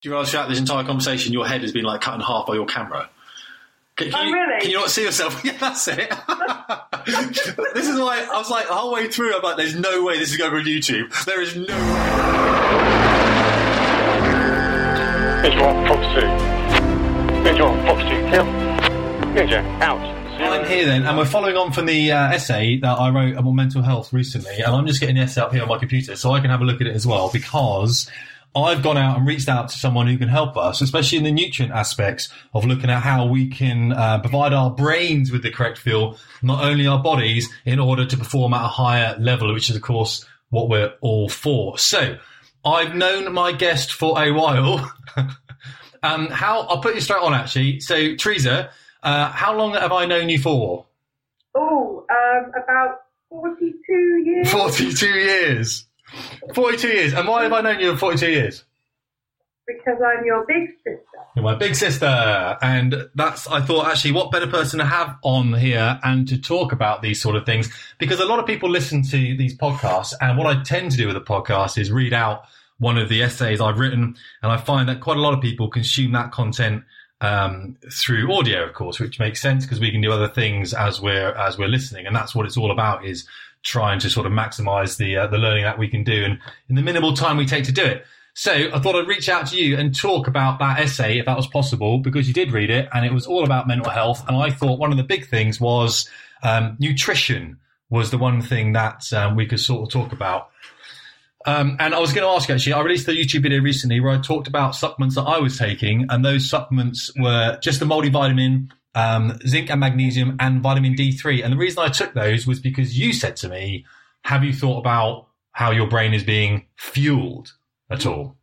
Do you realise throughout this entire conversation your head has been like cut in half by your camera? Really? Can you not see yourself? Yeah, that's it. This is why I was like, the whole way through, I'm like, there's no way this is going to be on YouTube. There is no way. Visual property. Visual property. Kill. Danger. Out. I'm here then, and we're following on from the essay that I wrote about mental health recently, and I'm just getting the essay up here on my computer so I can have a look at it as well, because I've gone out and reached out to someone who can help us, especially in the nutrient aspects of looking at how we can provide our brains with the correct fuel, not only our bodies, in order to perform at a higher level, which is, of course, what we're all for. So I've known my guest for a while. I'll put you straight on, actually. So, Teresa, how long have I known you for? Oh, about 42 years. 42 years. 42 years. And why have I known you for 42 years? Because I'm your big sister. You're my big sister. And that's, I thought, actually, what better person to have on here and to talk about these sort of things? Because a lot of people listen to these podcasts, and what I tend to do with a podcast is read out one of the essays I've written, and I find that quite a lot of people consume that content through audio, of course, which makes sense because we can do other things as we're listening, and that's what it's all about, is trying to sort of maximize the learning that we can do and in the minimal time we take to do it. So I thought I'd reach out to you and talk about that essay if that was possible, because you did read it and it was all about mental health, and I thought one of the big things was nutrition was the one thing that we could sort of talk about. And I was going to ask, actually, I released a YouTube video recently where I talked about supplements that I was taking, and those supplements were just a multivitamin, zinc and magnesium, and vitamin D3. And the reason I took those was because you said to me, have you thought about how your brain is being fueled at all?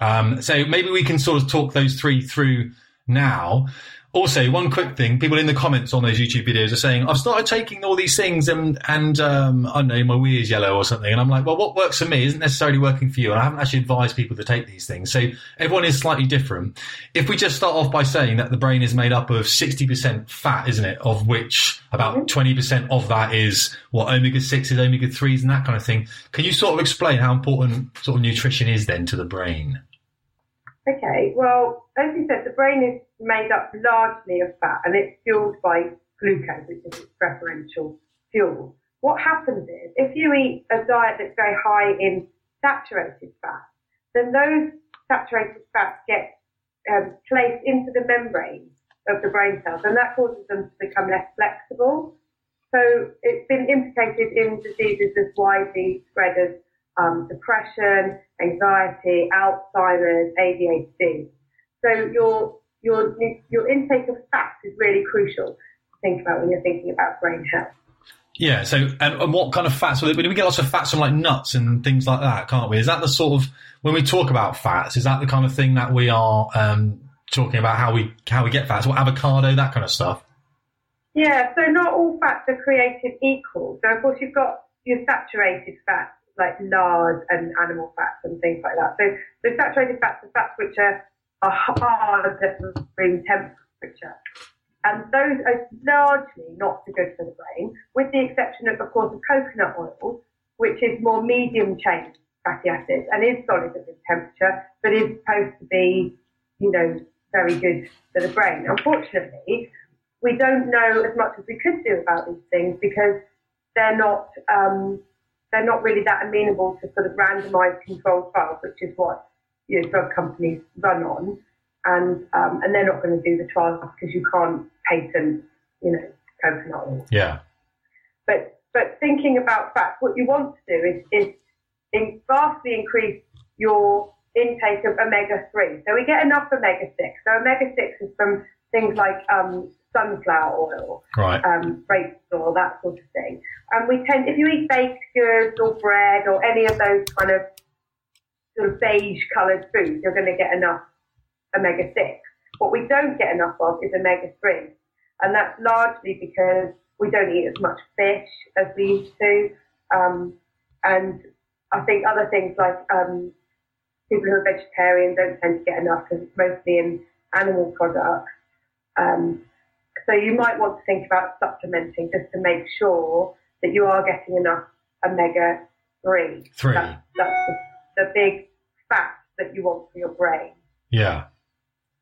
So maybe we can sort of talk those three through now. Also, one quick thing, people in the comments on those YouTube videos are saying, I've started taking all these things and I don't know, my wee is yellow or something. And I'm like, well, what works for me isn't necessarily working for you. And I haven't actually advised people to take these things. So everyone is slightly different. If we just start off by saying that the brain is made up of 60% fat, isn't it? Of which about 20% of that is what omega-6s, omega-3s and that kind of thing. Can you sort of explain how important sort of nutrition is then to the brain? Okay, well, as you said, the brain is made up largely of fat, and it's fueled by glucose, which is its preferential fuel. What happens is, if you eat a diet that's very high in saturated fats, then those saturated fats get placed into the membrane of the brain cells, and that causes them to become less flexible. So it's been implicated in diseases as widely spread as depression, anxiety, Alzheimer's, ADHD. So your intake of fats is really crucial to think about when you're thinking about brain health. Yeah. So and what kind of fats? Well, we get lots of fats from like nuts and things like that, can't we? Is that the sort of, when we talk about fats, is that the kind of thing that we are talking about, how we get fats, or avocado, that kind of stuff? Yeah. So not all fats are created equal. So of course you've got your saturated fats, like lard and animal fats and things like that. So the saturated fats are fats which are hard at room temperature. And those are largely not so good for the brain, with the exception of course, of coconut oil, which is more medium-chain fatty acids and is solid at room temperature, but is supposed to be, you know, very good for the brain. Unfortunately, we don't know as much as we could do about these things because they're not really that amenable to sort of randomised controlled trials, which is what, you know, drug companies run on, and they're not going to do the trials because you can't patent, you know, coconut oil. Yeah. But thinking about fats, what you want to do is vastly increase your intake of omega-3. So we get enough omega-6. So omega-6 is from things like sunflower oil, right, rapeseed oil, that sort of thing. And we tend, if you eat baked goods or bread or any of those kind of sort of beige coloured foods, you're going to get enough omega-6. What we don't get enough of is omega-3, and that's largely because we don't eat as much fish as we used to, and I think other things like people who are vegetarian don't tend to get enough because it's mostly in animal products. So you might want to think about supplementing just to make sure that you are getting enough omega-3. That's the big fat that you want for your brain. Yeah.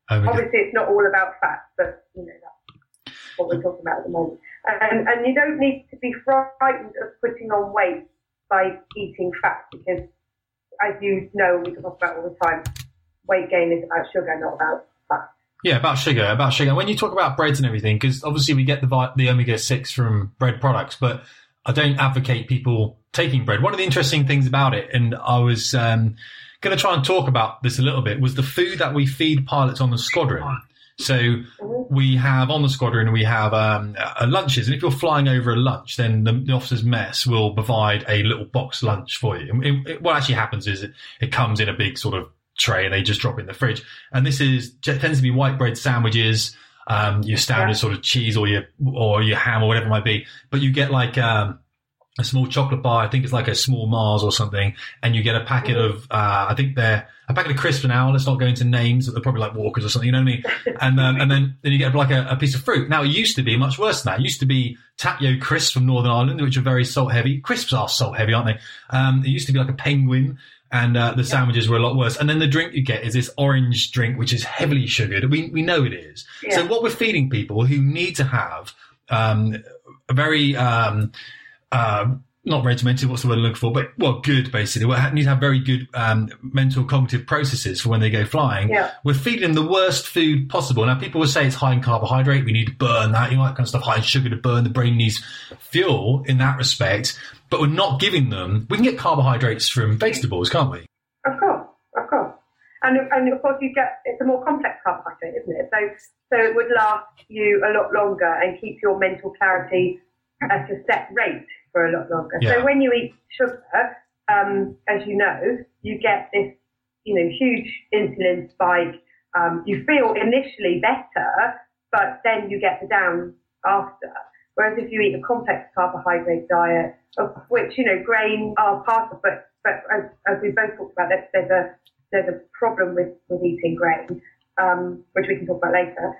Obviously, it's not all about facts, but you know that's what we're talking about at the moment. And you don't need to be frightened of putting on weight by eating fat, because, as you know, we talk about all the time, weight gain is about sugar, not about fat. Yeah, about sugar. When you talk about breads and everything, because obviously we get the omega-6 from bread products, but I don't advocate people taking bread. One of the interesting things about it, and I was going to try and talk about this a little bit, was the food that we feed pilots on the squadron. So we have on the squadron, we have lunches. And if you're flying over a lunch, then the officer's mess will provide a little box lunch for you. And what actually happens is it comes in a big sort of tray and they just drop it in the fridge. And this tends to be white bread sandwiches, your standard sort of cheese or your ham or whatever it might be. But you get like a small chocolate bar. I think it's like a small Mars or something. And you get a packet of, I think they're a packet of crisps for now. Let's not go into names. They're probably like Walkers or something. You know what I mean? And then you get like a piece of fruit. Now it used to be much worse than that. It used to be Tapio crisps from Northern Ireland, which are very salt heavy. Crisps are salt heavy, aren't they? It used to be like a penguin. And the sandwiches were a lot worse. And then the drink you get is this orange drink, which is heavily sugared. We know it is. Yeah. So what we're feeding people who need to have a very not regimented, what's the word I'm looking for, but, well, good, basically. We need to have very good mental cognitive processes for when they go flying. Yeah. We're feeding them the worst food possible. Now, people will say it's high in carbohydrate. We need to burn that, you know, that kind of stuff, high in sugar to burn. The brain needs fuel in that respect. But we're not giving them – we can get carbohydrates from vegetables, can't we? Of course. And of course, you get – it's a more complex carbohydrate, isn't it? So it would last you a lot longer and keep your mental clarity at a set rate for a lot longer. Yeah. So when you eat sugar, as you know, you get this, you know, huge insulin spike. You feel initially better, but then you get the down after. Whereas if you eat a complex carbohydrate diet, of which, you know, grain are part of, but as we both talked about, there's a problem with eating grain, which we can talk about later.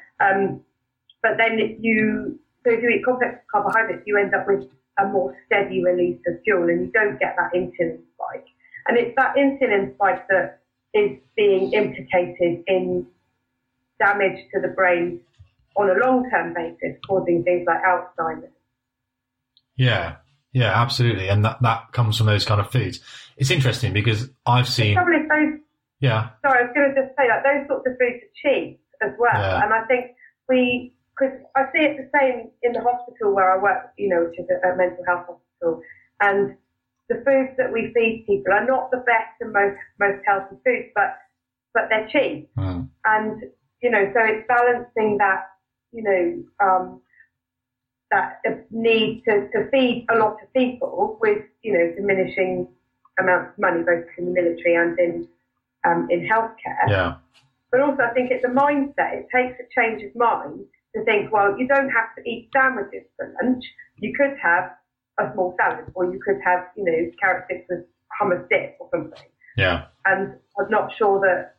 But then so if you eat complex carbohydrates, you end up with a more steady release of fuel and you don't get that insulin spike. And it's that insulin spike that is being implicated in damage to the brain on a long-term basis, causing things like Alzheimer's. Yeah, absolutely. And that comes from those kind of foods. It's interesting because I've seen... Probably those, yeah. Sorry, I was going to just say that those sorts of foods are cheap as well. Yeah. And I think because I see it the same in the hospital where I work, you know, which is a mental health hospital. And the foods that we feed people are not the best and most healthy foods, but they're cheap. Mm. And, you know, so it's balancing that, you know, that need to feed a lot of people with, you know, diminishing amounts of money, both in the military and in healthcare. Yeah. But also I think it's a mindset. It takes a change of mind to think, well, you don't have to eat sandwiches for lunch. You could have a small salad, or you could have, you know, carrot sticks with hummus dip or something. Yeah. And I'm not sure that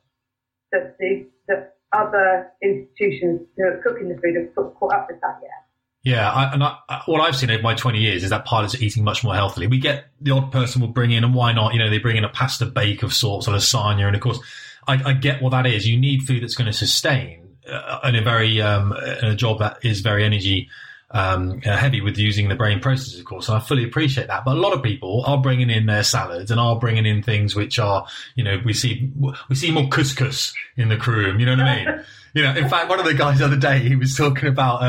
other institutions who are cooking the food have sort of caught up with that yet. Yeah, and what I've seen over my 20 years is that pilots are eating much more healthily. We get the odd person will bring in, and why not? You know, they bring in a pasta bake of sorts, or a lasagna, and of course, I get what that is. You need food that's going to sustain in a job that is very energy heavy with using the brain processes, of course. And I fully appreciate that. But a lot of people are bringing in their salads and are bringing in things which are, you know, we see more couscous in the crew room. You know what I mean? You know, in fact, one of the guys the other day, he was talking about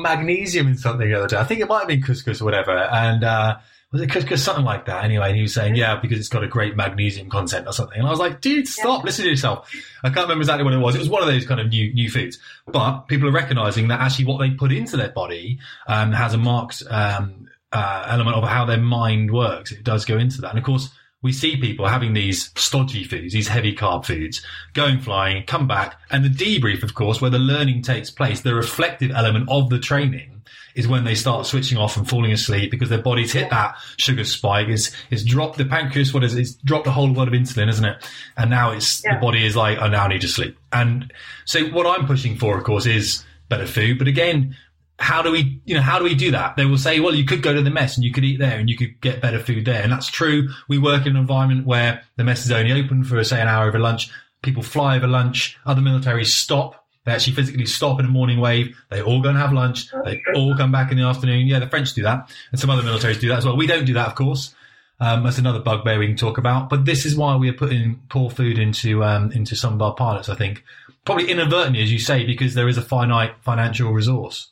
magnesium in something the other day. I think it might have been couscous or whatever. And was it couscous, something like that? Anyway, and he was saying, yeah, because it's got a great magnesium content or something. And I was like, dude, stop, listen to yourself. I can't remember exactly what it was. It was one of those kind of new foods. But people are recognising that actually what they put into their body has a marked element of how their mind works. It does go into that. And of course, we see people having these stodgy foods, these heavy carb foods, going flying, come back. And the debrief, of course, where the learning takes place, the reflective element of the training is when they start switching off and falling asleep because their body's hit that sugar spike. It's dropped the pancreas, it's dropped the whole lot of insulin, isn't it? And now the body is like, I now need to sleep. And so what I'm pushing for, of course, is better food. But again, how do we do that? They will say, well, you could go to the mess and you could eat there and you could get better food there. And that's true. We work in an environment where the mess is only open for, say, an hour over lunch. People fly over lunch. Other militaries stop. They actually physically stop in a morning wave. They all go and have lunch. They all come back in the afternoon. Yeah, the French do that. And some other militaries do that as well. We don't do that, of course. That's another bugbear we can talk about. But this is why we are putting poor food into some of our pilots, I think. Probably inadvertently, as you say, because there is a finite financial resource.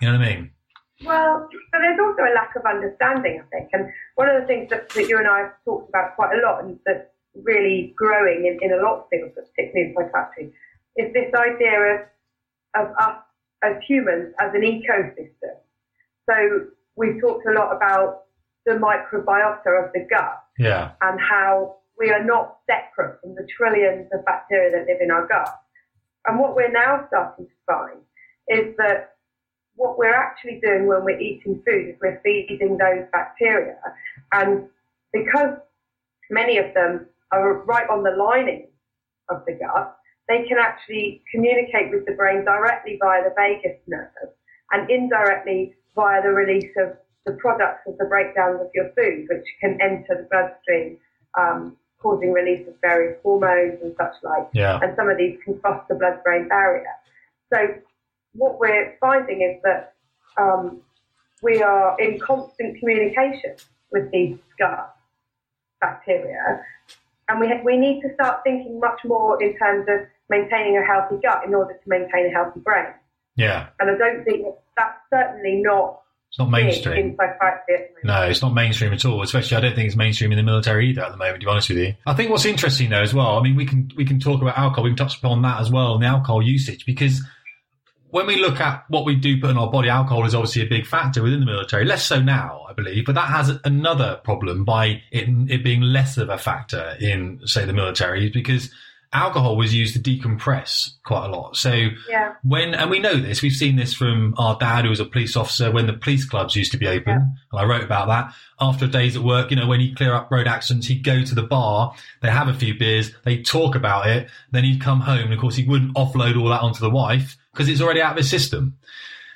You know what I mean? Well, but there's also a lack of understanding, I think. And one of the things that you and I have talked about quite a lot, and that's really growing in a lot of things, particularly in psychiatry, is this idea of us as humans as an ecosystem. So we've talked a lot about the microbiota of the gut, yeah, and how we are not separate from the trillions of bacteria that live in our gut. And what we're now starting to find is that what we're actually doing when we're eating food is we're feeding those bacteria. And because many of them are right on the lining of the gut, they can actually communicate with the brain directly via the vagus nerve and indirectly via the release of the products of the breakdowns of your food, which can enter the bloodstream, causing release of various hormones and such like. Yeah. And some of these can cross the blood-brain barrier. So what we're finding is that we are in constant communication with these gut bacteria, and we need to start thinking much more in terms of maintaining a healthy gut in order to maintain a healthy brain. Yeah. And I don't think that's certainly not... It's not mainstream. In psychiatry. No, it's not mainstream at all, especially I don't think it's mainstream in the military either at the moment, to be honest with you. I think what's interesting, though, as well, I mean, we can talk about alcohol. We can touch upon that as well, and the alcohol usage, because... when we look at what we do put in our body, alcohol is obviously a big factor within the military, less so now, I believe, but that has another problem by it being less of a factor in, say, the military, because alcohol was used to decompress quite a lot. So yeah. And we know this, we've seen this from our dad, who was a police officer, when the police clubs used to be open, and I wrote about that. After days at work, when he'd clear up road accidents, he'd go to the bar, they have a few beers, they talk about it, then he'd come home, and of course he wouldn't offload all that onto the wife, because it's already out of his system.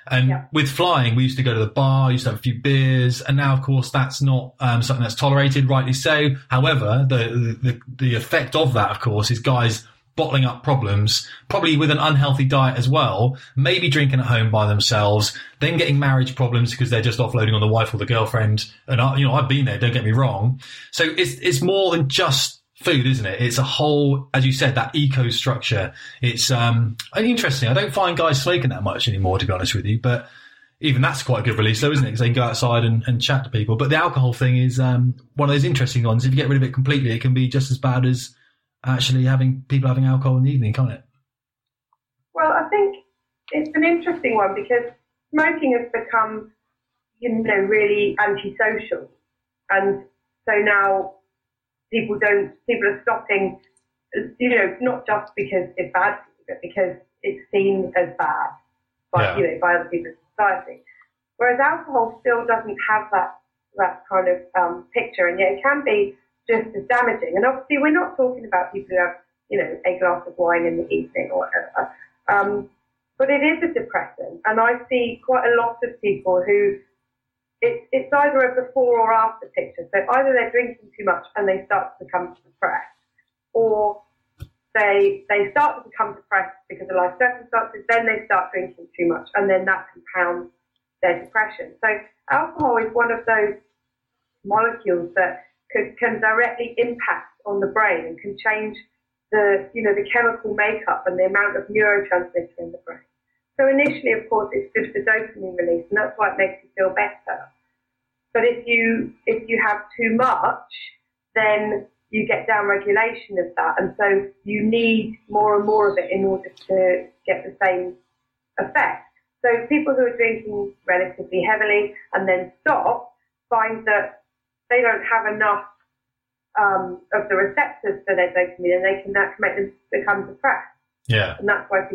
And with flying, we used to go to the bar, used to have a few beers, and now, of course, that's not something that's tolerated, rightly so. However, the effect of that, of course, is guys bottling up problems, probably with an unhealthy diet as well, maybe drinking at home by themselves, then getting marriage problems because they're just offloading on the wife or the girlfriend. And, I've been there, don't get me wrong. So it's more than just food, isn't it? It's a whole, as you said, that eco structure. It's interesting. I don't find guys smoking that much anymore, to be honest with you, but even that's quite a good release though, isn't it? Because they can go outside and chat to people. But the alcohol thing is one of those interesting ones. If you get rid of it completely, it can be just as bad as actually having alcohol in the evening, can't it? Well, I think it's an interesting one because smoking has become, really antisocial. And so now people are stopping, not just because it's bad, but because it's seen as bad by other people in society. Whereas alcohol still doesn't have that kind of picture, and yet it can be just as damaging. And obviously we're not talking about people who have, a glass of wine in the evening or whatever. But it is a depressant, and I see quite a lot of people who... It's either a before or after picture. So either they're drinking too much and they start to become depressed, or they start to become depressed because of life circumstances, then they start drinking too much, and then that compounds their depression. So alcohol is one of those molecules that can directly impact on the brain and can change the chemical makeup and the amount of neurotransmitter in the brain. So initially, of course, it's good for dopamine release, and that's why it makes you feel better. But if you have too much, then you get downregulation of that, and so you need more and more of it in order to get the same effect. So people who are drinking relatively heavily and then stop find that they don't have enough of the receptors for their dopamine, and that can make them become depressed. Yeah, and that's why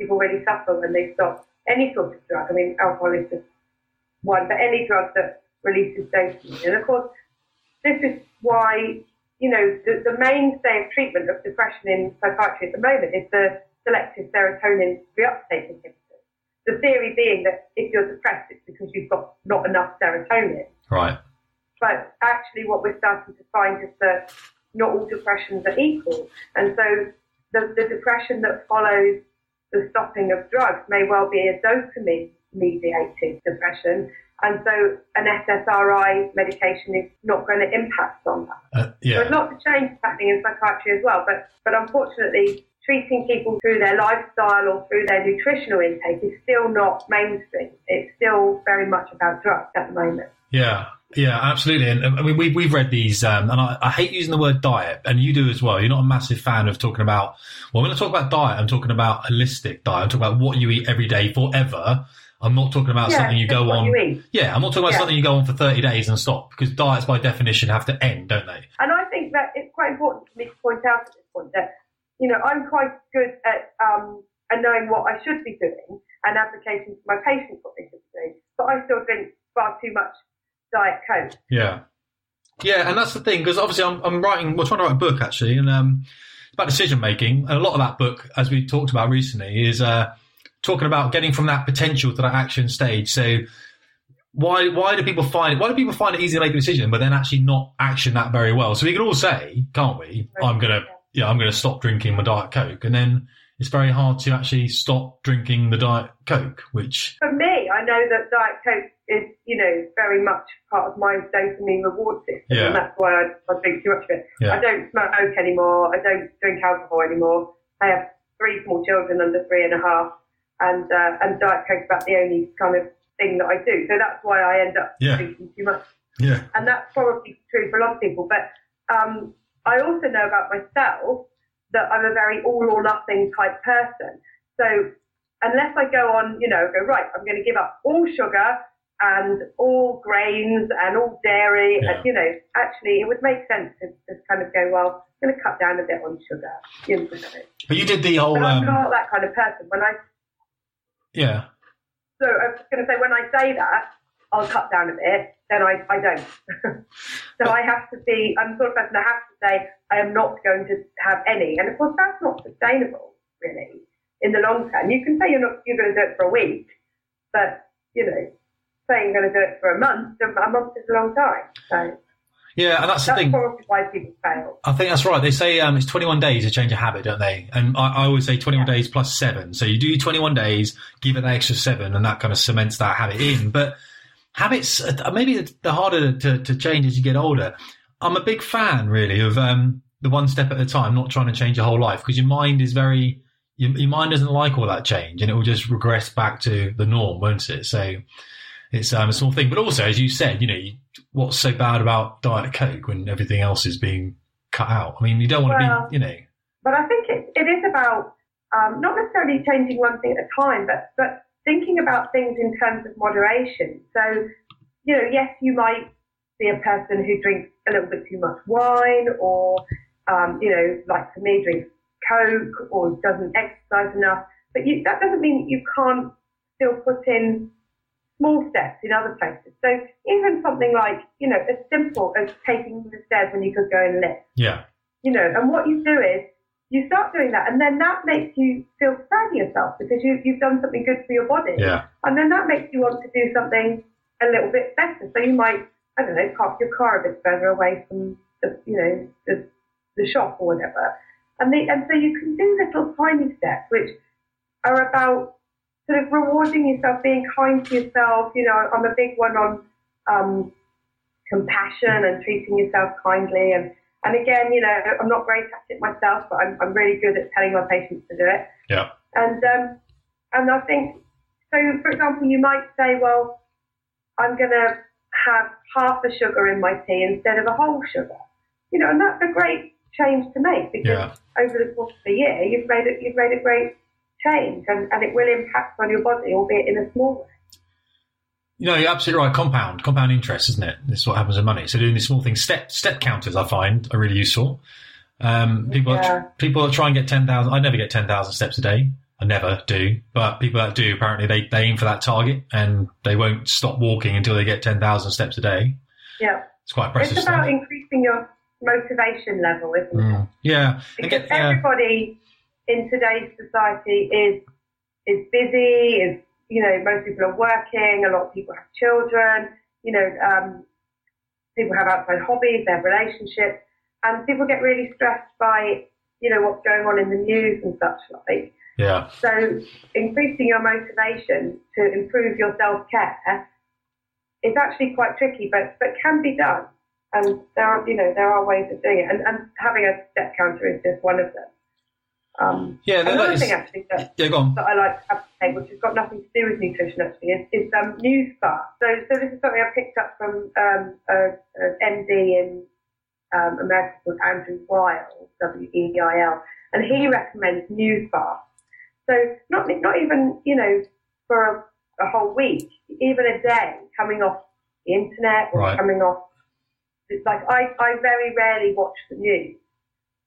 people really suffer when they stop any sort of drug. I mean, alcohol is just one, but any drug that releases dopamine. And of course, this is why, the mainstay of treatment of depression in psychiatry at the moment is the selective serotonin reuptake inhibitors. The theory being that if you're depressed, it's because you've got not enough serotonin. Right. But actually what we're starting to find is that not all depressions are equal. And so the depression that follows the stopping of drugs may well be a dopamine-mediated depression. And so an SSRI medication is not going to impact on that. So there's lots of change happening in psychiatry as well. But unfortunately, treating people through their lifestyle or through their nutritional intake is still not mainstream. It's still very much about drugs at the moment. Yeah. Yeah, absolutely. And I mean, we've read these, and I hate using the word diet, and you do as well. You're not a massive fan of talking about, well, when I talk about diet, I'm talking about holistic diet. I'm talking about what you eat every day forever. I'm not talking about something you go on. I'm not talking about something you go on for 30 days and stop, because diets by definition have to end, don't they? And I think that it's quite important for me to point out at this point that, you know, I'm quite good at knowing what I should be doing and advocating to my patients what they should be doing, but I still drink far too much diet coke. Yeah, and that's the thing, because obviously we're trying to write a book actually, and it's about decision making, and a lot of that book, as we talked about recently, is talking about getting from that potential to that action stage. So why do people find it easy to make a decision, but then actually not action that very well? So we can all say, can't we, I'm gonna stop drinking my diet coke, and then it's very hard to actually stop drinking the Diet Coke, which... For me, I know that Diet Coke is, you know, very much part of my dopamine reward system, and that's why I drink too much of it. Yeah. I don't smoke anymore. I don't drink alcohol anymore. I have three small children under 3.5, and Diet Coke's about the only kind of thing that I do. So that's why I end up drinking too much. Yeah. And that's probably true for a lot of people. But I also know about myself that I'm a very all or nothing type person. So unless I go on, I'm going to give up all sugar and all grains and all dairy, and, actually it would make sense to just kind of go, well, I'm going to cut down a bit on sugar. But you did the whole... But I'm not that kind of person. So I was going to say, when I say that, I'll cut down a bit, then I don't. So I have to be, I'm the sort of person that has to say, I am not going to have any. And of course, that's not sustainable, really, in the long term. You can say you're going to do it for a week, but, saying you're going to do it for a month is a long time. So yeah, and that's the thing. That's probably why people fail. I think that's right. They say it's 21 days to change a habit, don't they? And I always say 21 days plus 7. So you do 21 days, give it an extra 7, and that kind of cements that habit in. But habits, maybe they're harder to change as you get older. I'm a big fan, really, of the one step at a time, not trying to change your whole life, because your mind is very, your mind doesn't like all that change, and it will just regress back to the norm, won't it? So it's a small thing. But also, as you said, what's so bad about Diet Coke when everything else is being cut out? I mean, you don't want to be, But I think it is about not necessarily changing one thing at a time, but thinking about things in terms of moderation. So, yes, you might be a person who drinks a little bit too much wine, or, like for me, drinks Coke or doesn't exercise enough. But that doesn't mean you can't still put in small steps in other places. So even something like, as simple as taking the stairs when you could go and lift. Yeah. And what you do is, you start doing that, and then that makes you feel proud of yourself because you've done something good for your body. Yeah. And then that makes you want to do something a little bit better. So you might, I don't know, park your car a bit further away from the shop or whatever. And so you can do little tiny steps, which are about sort of rewarding yourself, being kind to yourself. I'm a big one on compassion and treating yourself kindly. And again, I'm not great at it myself, but I'm really good at telling my patients to do it. Yeah. And I think, so for example, you might say, well, I'm going to have half the sugar in my tea instead of a whole sugar. And that's a great change to make, because over the course of the year, you've made a great change, and it will impact on your body, albeit in a small way. You're absolutely right. Compound interest, isn't it? This is what happens with money. So doing these small things, step counters, I find are really useful. People that try and get 10,000. I never get 10,000 steps a day. I never do. But people that do, apparently they aim for that target, and they won't stop walking until they get 10,000 steps a day. Yeah, it's quite impressive. It's about increasing your motivation level, isn't it? Yeah, because everybody in today's society is busy. you know, most people are working, a lot of people have children, you know, people have outside hobbies, they have relationships, and people get really stressed by, you know, what's going on in the news and such like. Yeah. So increasing your motivation to improve your self-care is actually quite tricky, but can be done. And there are, you know, there are ways of doing it. And having a step counter is just one of them. Another thing actually that I like to say, which has got nothing to do with nutrition actually, is news fast. So this is something I picked up from an MD in America called Andrew Weil, W-E-I-L, and he recommends news fast. So not even, you know, for a whole week, even a day, coming off the internet or right. coming off. It's like I very rarely watch the news.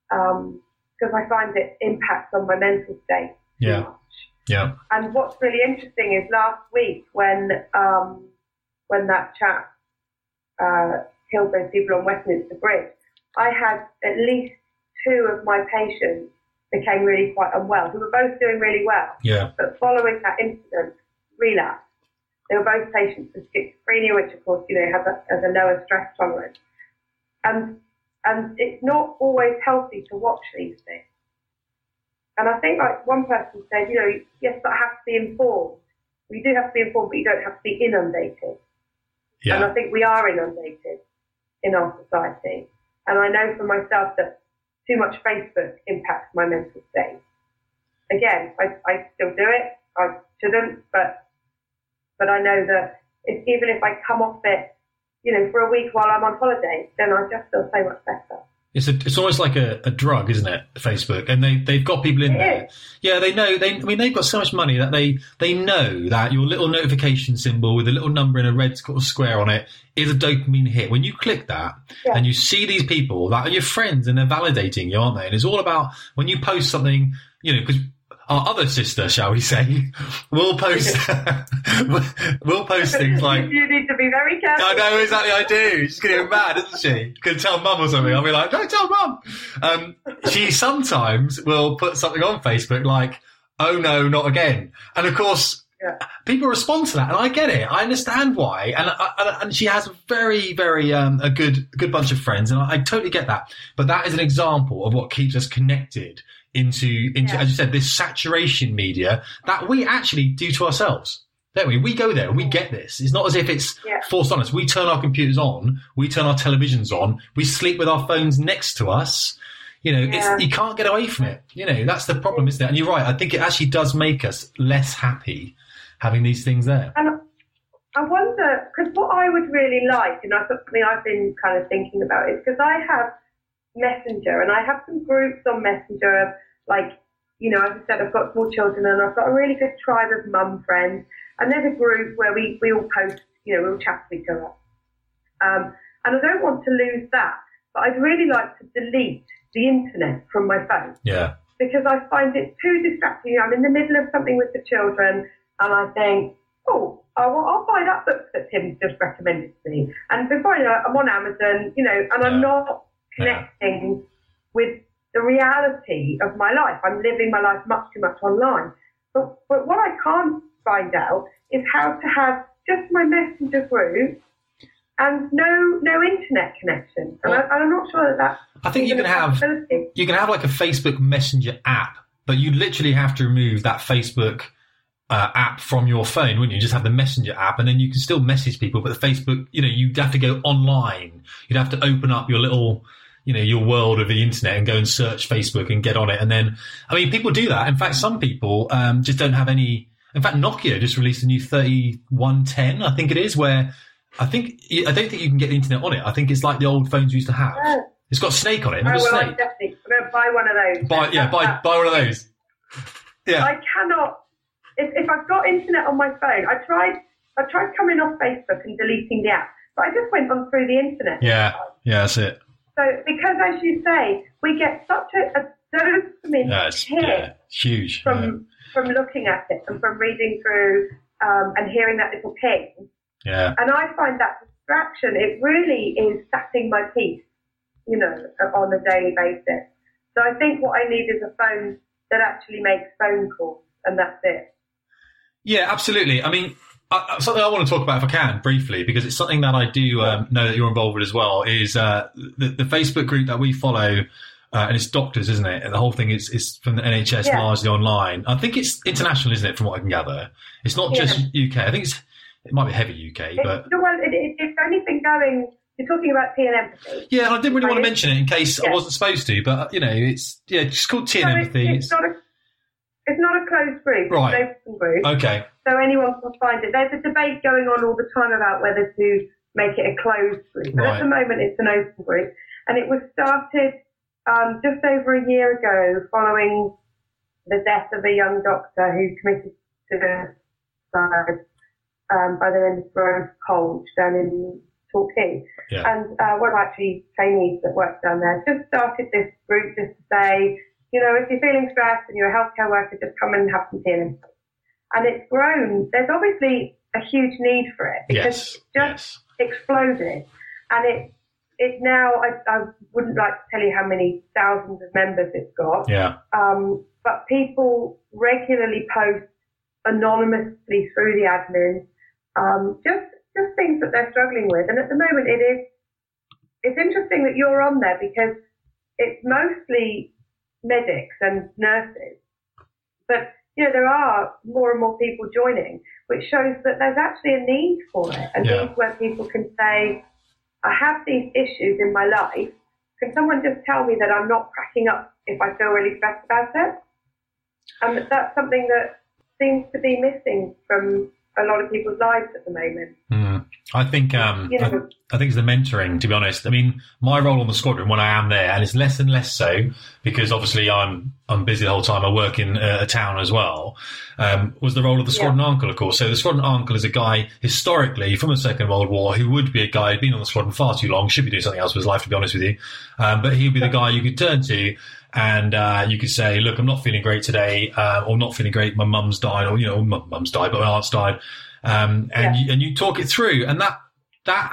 Because I find it impacts on my mental state too much. Yeah. And what's really interesting is last week when that chap killed those people on Westminster Bridge, I had at least two of my patients became really quite unwell, who were both doing really well. Yeah. But following that incident, relapsed. They were both patients with schizophrenia, which of course, you know, has a lower stress tolerance. And it's not always healthy to watch these things. And I think, like one person said, you know, yes, but I have to be informed. We do have to be informed, but you don't have to be inundated. Yeah. And I think we are inundated in our society. And I know for myself that too much Facebook impacts my mental state. Again, I still do it. I shouldn't, but I know that even if I come off it, you know, for a week while I'm on holiday, then I just feel so much better. It's almost like a drug, isn't it, Facebook? And they've got people in it there. Is. Yeah, they know. They've got so much money that they know that your little notification symbol with a little number in a red sort of square on it is a dopamine hit. When you click that and you see these people that are your friends and they're validating you, aren't they? And it's all about when you post something, you know, because our other sister, shall we say, will post things like... You need to be very careful. I know, exactly, I do. She's going to get mad, isn't she? Could tell mum or something. I'll be like, don't tell mum. She sometimes will put something on Facebook like, oh no, not again. And of course, people respond to that, and I get it. I understand why. And she has a very, very a good bunch of friends, and I totally get that. But that is an example of what keeps us connected into as you said, this saturation media that we actually do to ourselves, don't we? We go there and we get this. It's not as if it's forced on us. We turn our computers on, we turn our televisions on, we sleep with our phones next to us. You know, it's, you can't get away from it. You know, that's the problem, isn't it? And you're right. I think it actually does make us less happy having these things there. And I wonder, because what I would really like, and that's something I've been kind of thinking about, is because I have Messenger, and I have some groups on Messenger of, like, you know, as I said, I've got small children and I've got a really good tribe of mum friends, and there's a group where we all post, you know, we all chat to each other, and I don't want to lose that, but I'd really like to delete the internet from my phone, because I find it too distracting. I'm in the middle of something with the children and I think, I'll buy that book that Tim's just recommended to me, and before I know it, I'm on Amazon, you know, and I'm not connecting with the reality of my life. I'm living my life much too much online. But what I can't find out is how to have just my Messenger group and no internet connection. And I'm not sure that. I think you can have like a Facebook Messenger app, but you literally have to remove that Facebook app from your phone, wouldn't you? Just have the Messenger app, and then you can still message people. But the Facebook, you know, you'd have to go online. You'd have to open up your little, you know, your world of the internet and go and search Facebook and get on it. And then, I mean, people do that. In fact, some people just don't have any. In fact, Nokia just released a new 3110, I think it is, where I don't think you can get the internet on it. I think it's like the old phones you used to have. Yeah. It's got Snake on it. I'm definitely going to buy one of those. Buy one of those. Yeah, I cannot. If I've got internet on my phone, I tried coming off Facebook and deleting the app, but I just went on through the internet. Yeah, that's it. So because, as you say, we get such a dopamine hit huge from looking at it and from reading through and hearing that little ping. Yeah. And I find that distraction, it really is sapping my peace, you know, on a daily basis. So I think what I need is a phone that actually makes phone calls, and that's it. Yeah, absolutely. I mean, something I want to talk about, if I can, briefly, because it's something that I do know that you're involved with as well, is the Facebook group that we follow, and it's doctors, isn't it? And the whole thing is from the NHS, largely online. I think it's international, isn't it, from what I can gather? It's not just UK. I think it might be heavy UK. It's only been going... You're talking about Tea and Empathy. Yeah, and I didn't really want to mention it in case I wasn't supposed to, but, you know, it's just called Tea and Empathy. It's not a closed group. Right. It's an open group. Okay. So anyone can find it. There's a debate going on all the time about whether to make it a closed group. But at the moment, it's an open group. And it was started just over a year ago following the death of a young doctor who committed suicide by the end of the road cold down in Torquay. Yeah. And one of my actually trainees that worked down there just started this group just to say, you know, if you're feeling stressed and you're a healthcare worker, just come and have some tea and empathy. And it's grown. There's obviously a huge need for it because it's just exploded. And it now, I wouldn't like to tell you how many thousands of members it's got. Yeah. But people regularly post anonymously through the admin just things that they're struggling with. And at the moment, it's interesting that you're on there because it's mostly medics and nurses, but you know there are more and more people joining, which shows that there's actually a need for it, and things where people can say, I have these issues in my life, can someone just tell me that I'm not cracking up if I feel really stressed about it? And that's something that seems to be missing from a lot of people's lives at the moment. I think I think it's the mentoring, to be honest. I mean, my role on the squadron when I am there, and it's less and less so because obviously I'm busy the whole time. I work in a town as well. Was the role of the squadron uncle, of course. So the squadron uncle is a guy historically from the Second World War who would be a guy who'd been on the squadron far too long, should be doing something else with his life, to be honest with you. But he'd be the guy you could turn to. And you could say, look, I'm not feeling great today, or not feeling great. My mum's died, or, you know, my mum's died, but my aunt's died. You talk it through. And that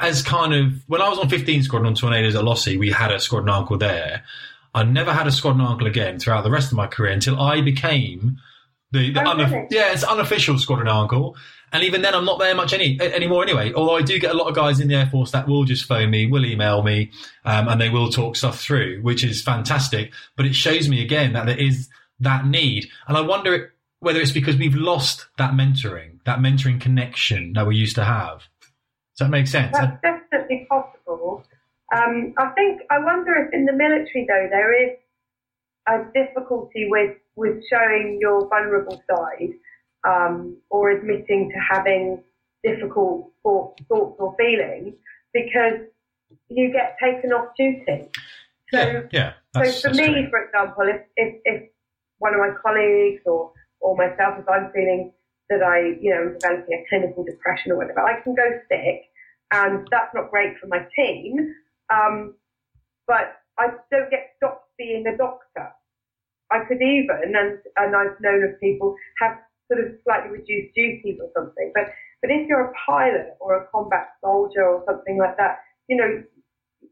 has kind of, when I was on 15 Squadron on Tornadoes at Lossie, we had a squadron uncle there. I never had a squadron uncle again throughout the rest of my career until I became it's unofficial squadron uncle. And even then, I'm not there much anymore anyway, although I do get a lot of guys in the Air Force that will just phone me, will email me, and they will talk stuff through, which is fantastic. But it shows me again that there is that need. And I wonder whether it's because we've lost that mentoring connection that we used to have. Does that make sense? That's definitely possible. I wonder if in the military, though, there is a difficulty with showing your vulnerable side. Or admitting to having difficult thoughts or feelings because you get taken off duty. So for me, for example, if one of my colleagues or myself, if I'm feeling that I, you know, am developing a clinical depression or whatever, I can go sick, and that's not great for my team. But I don't get stopped being a doctor. I could even, and I've known of people have sort of slightly reduced duties or something. But if you're a pilot or a combat soldier or something like that, you know,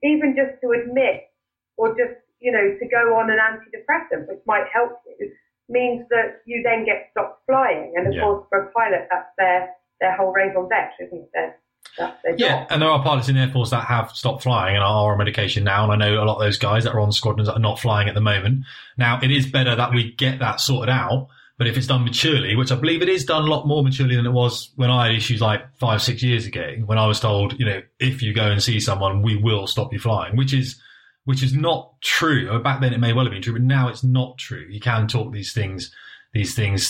even just to admit or just, you know, to go on an antidepressant, which might help you, means that you then get stopped flying. And, of course, for a pilot, that's their whole raison d'etre, isn't it? That's their job. And there are pilots in the Air Force that have stopped flying and are on medication now, and I know a lot of those guys that are on squadrons that are not flying at the moment. Now, it is better that we get that sorted out, but if it's done maturely, which I believe it is done a lot more maturely than it was when I had issues like 5-6 years ago, when I was told, you know, if you go and see someone, we will stop you flying, which is not true. Back then it may well have been true, but now it's not true. You can talk these things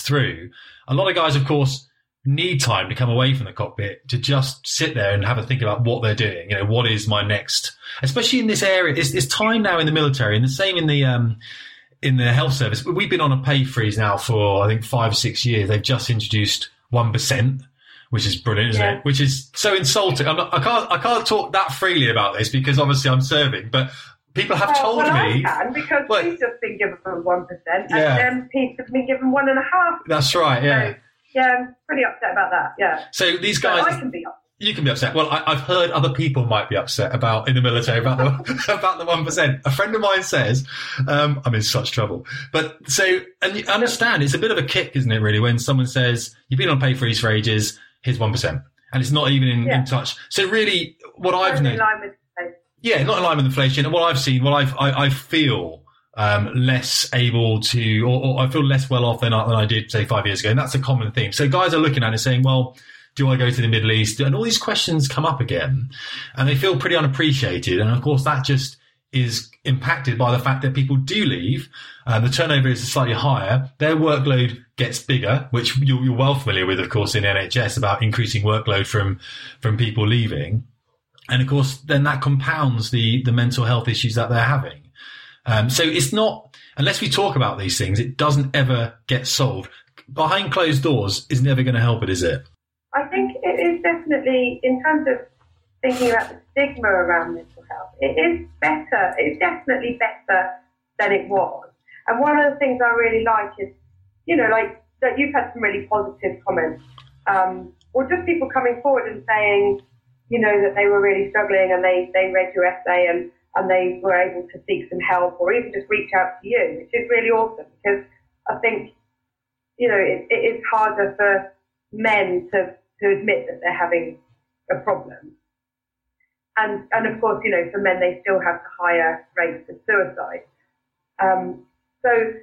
through. A lot of guys, of course, need time to come away from the cockpit to just sit there and have a think about what they're doing. You know, what is my next, especially in this area. It's time now in the military, and the same in the in the health service. We've been on a pay freeze now for, I think, 5-6 years. They've just introduced 1%, which is brilliant, isn't it? Which is so insulting. I can't talk that freely about this because obviously I'm serving, but people have told me. I can, because we've just been given 1%, and MPs have been given 1.5%. That's right, yeah. So, yeah, I'm pretty upset about that, yeah. So these guys... I can be upset. You can be upset. Well, I've heard other people might be upset about in the military about the 1%. A friend of mine says, "I'm in such trouble." But so, and you understand, it's a bit of a kick, isn't it? Really, when someone says you've been on pay freeze for ages, here's 1%, and it's not even in touch. So, really, what I've known, not in line with inflation, and what I've seen, what I feel less able to, or I feel less well off than I did say 5 years ago, and that's a common theme. So, guys are looking at it and saying, well, do I go to the Middle East? And all these questions come up again, and they feel pretty unappreciated. And of course, that just is impacted by the fact that people do leave. The turnover is slightly higher. Their workload gets bigger, which you're well familiar with, of course, in NHS about increasing workload from people leaving. And of course, then that compounds the mental health issues that they're having. So it's not, unless we talk about these things, it doesn't ever get solved. Behind closed doors is never going to help it, is it? I think it is definitely, in terms of thinking about the stigma around mental health, it is better. It's definitely better than it was. And one of the things I really like is, you know, like that you've had some really positive comments, or just people coming forward and saying, you know, that they were really struggling and they read your essay and they were able to seek some help or even just reach out to you, which is really awesome, because I think, you know, it is harder for men to admit that they're having a problem. And of course, you know, for men, they still have the higher rates of suicide. So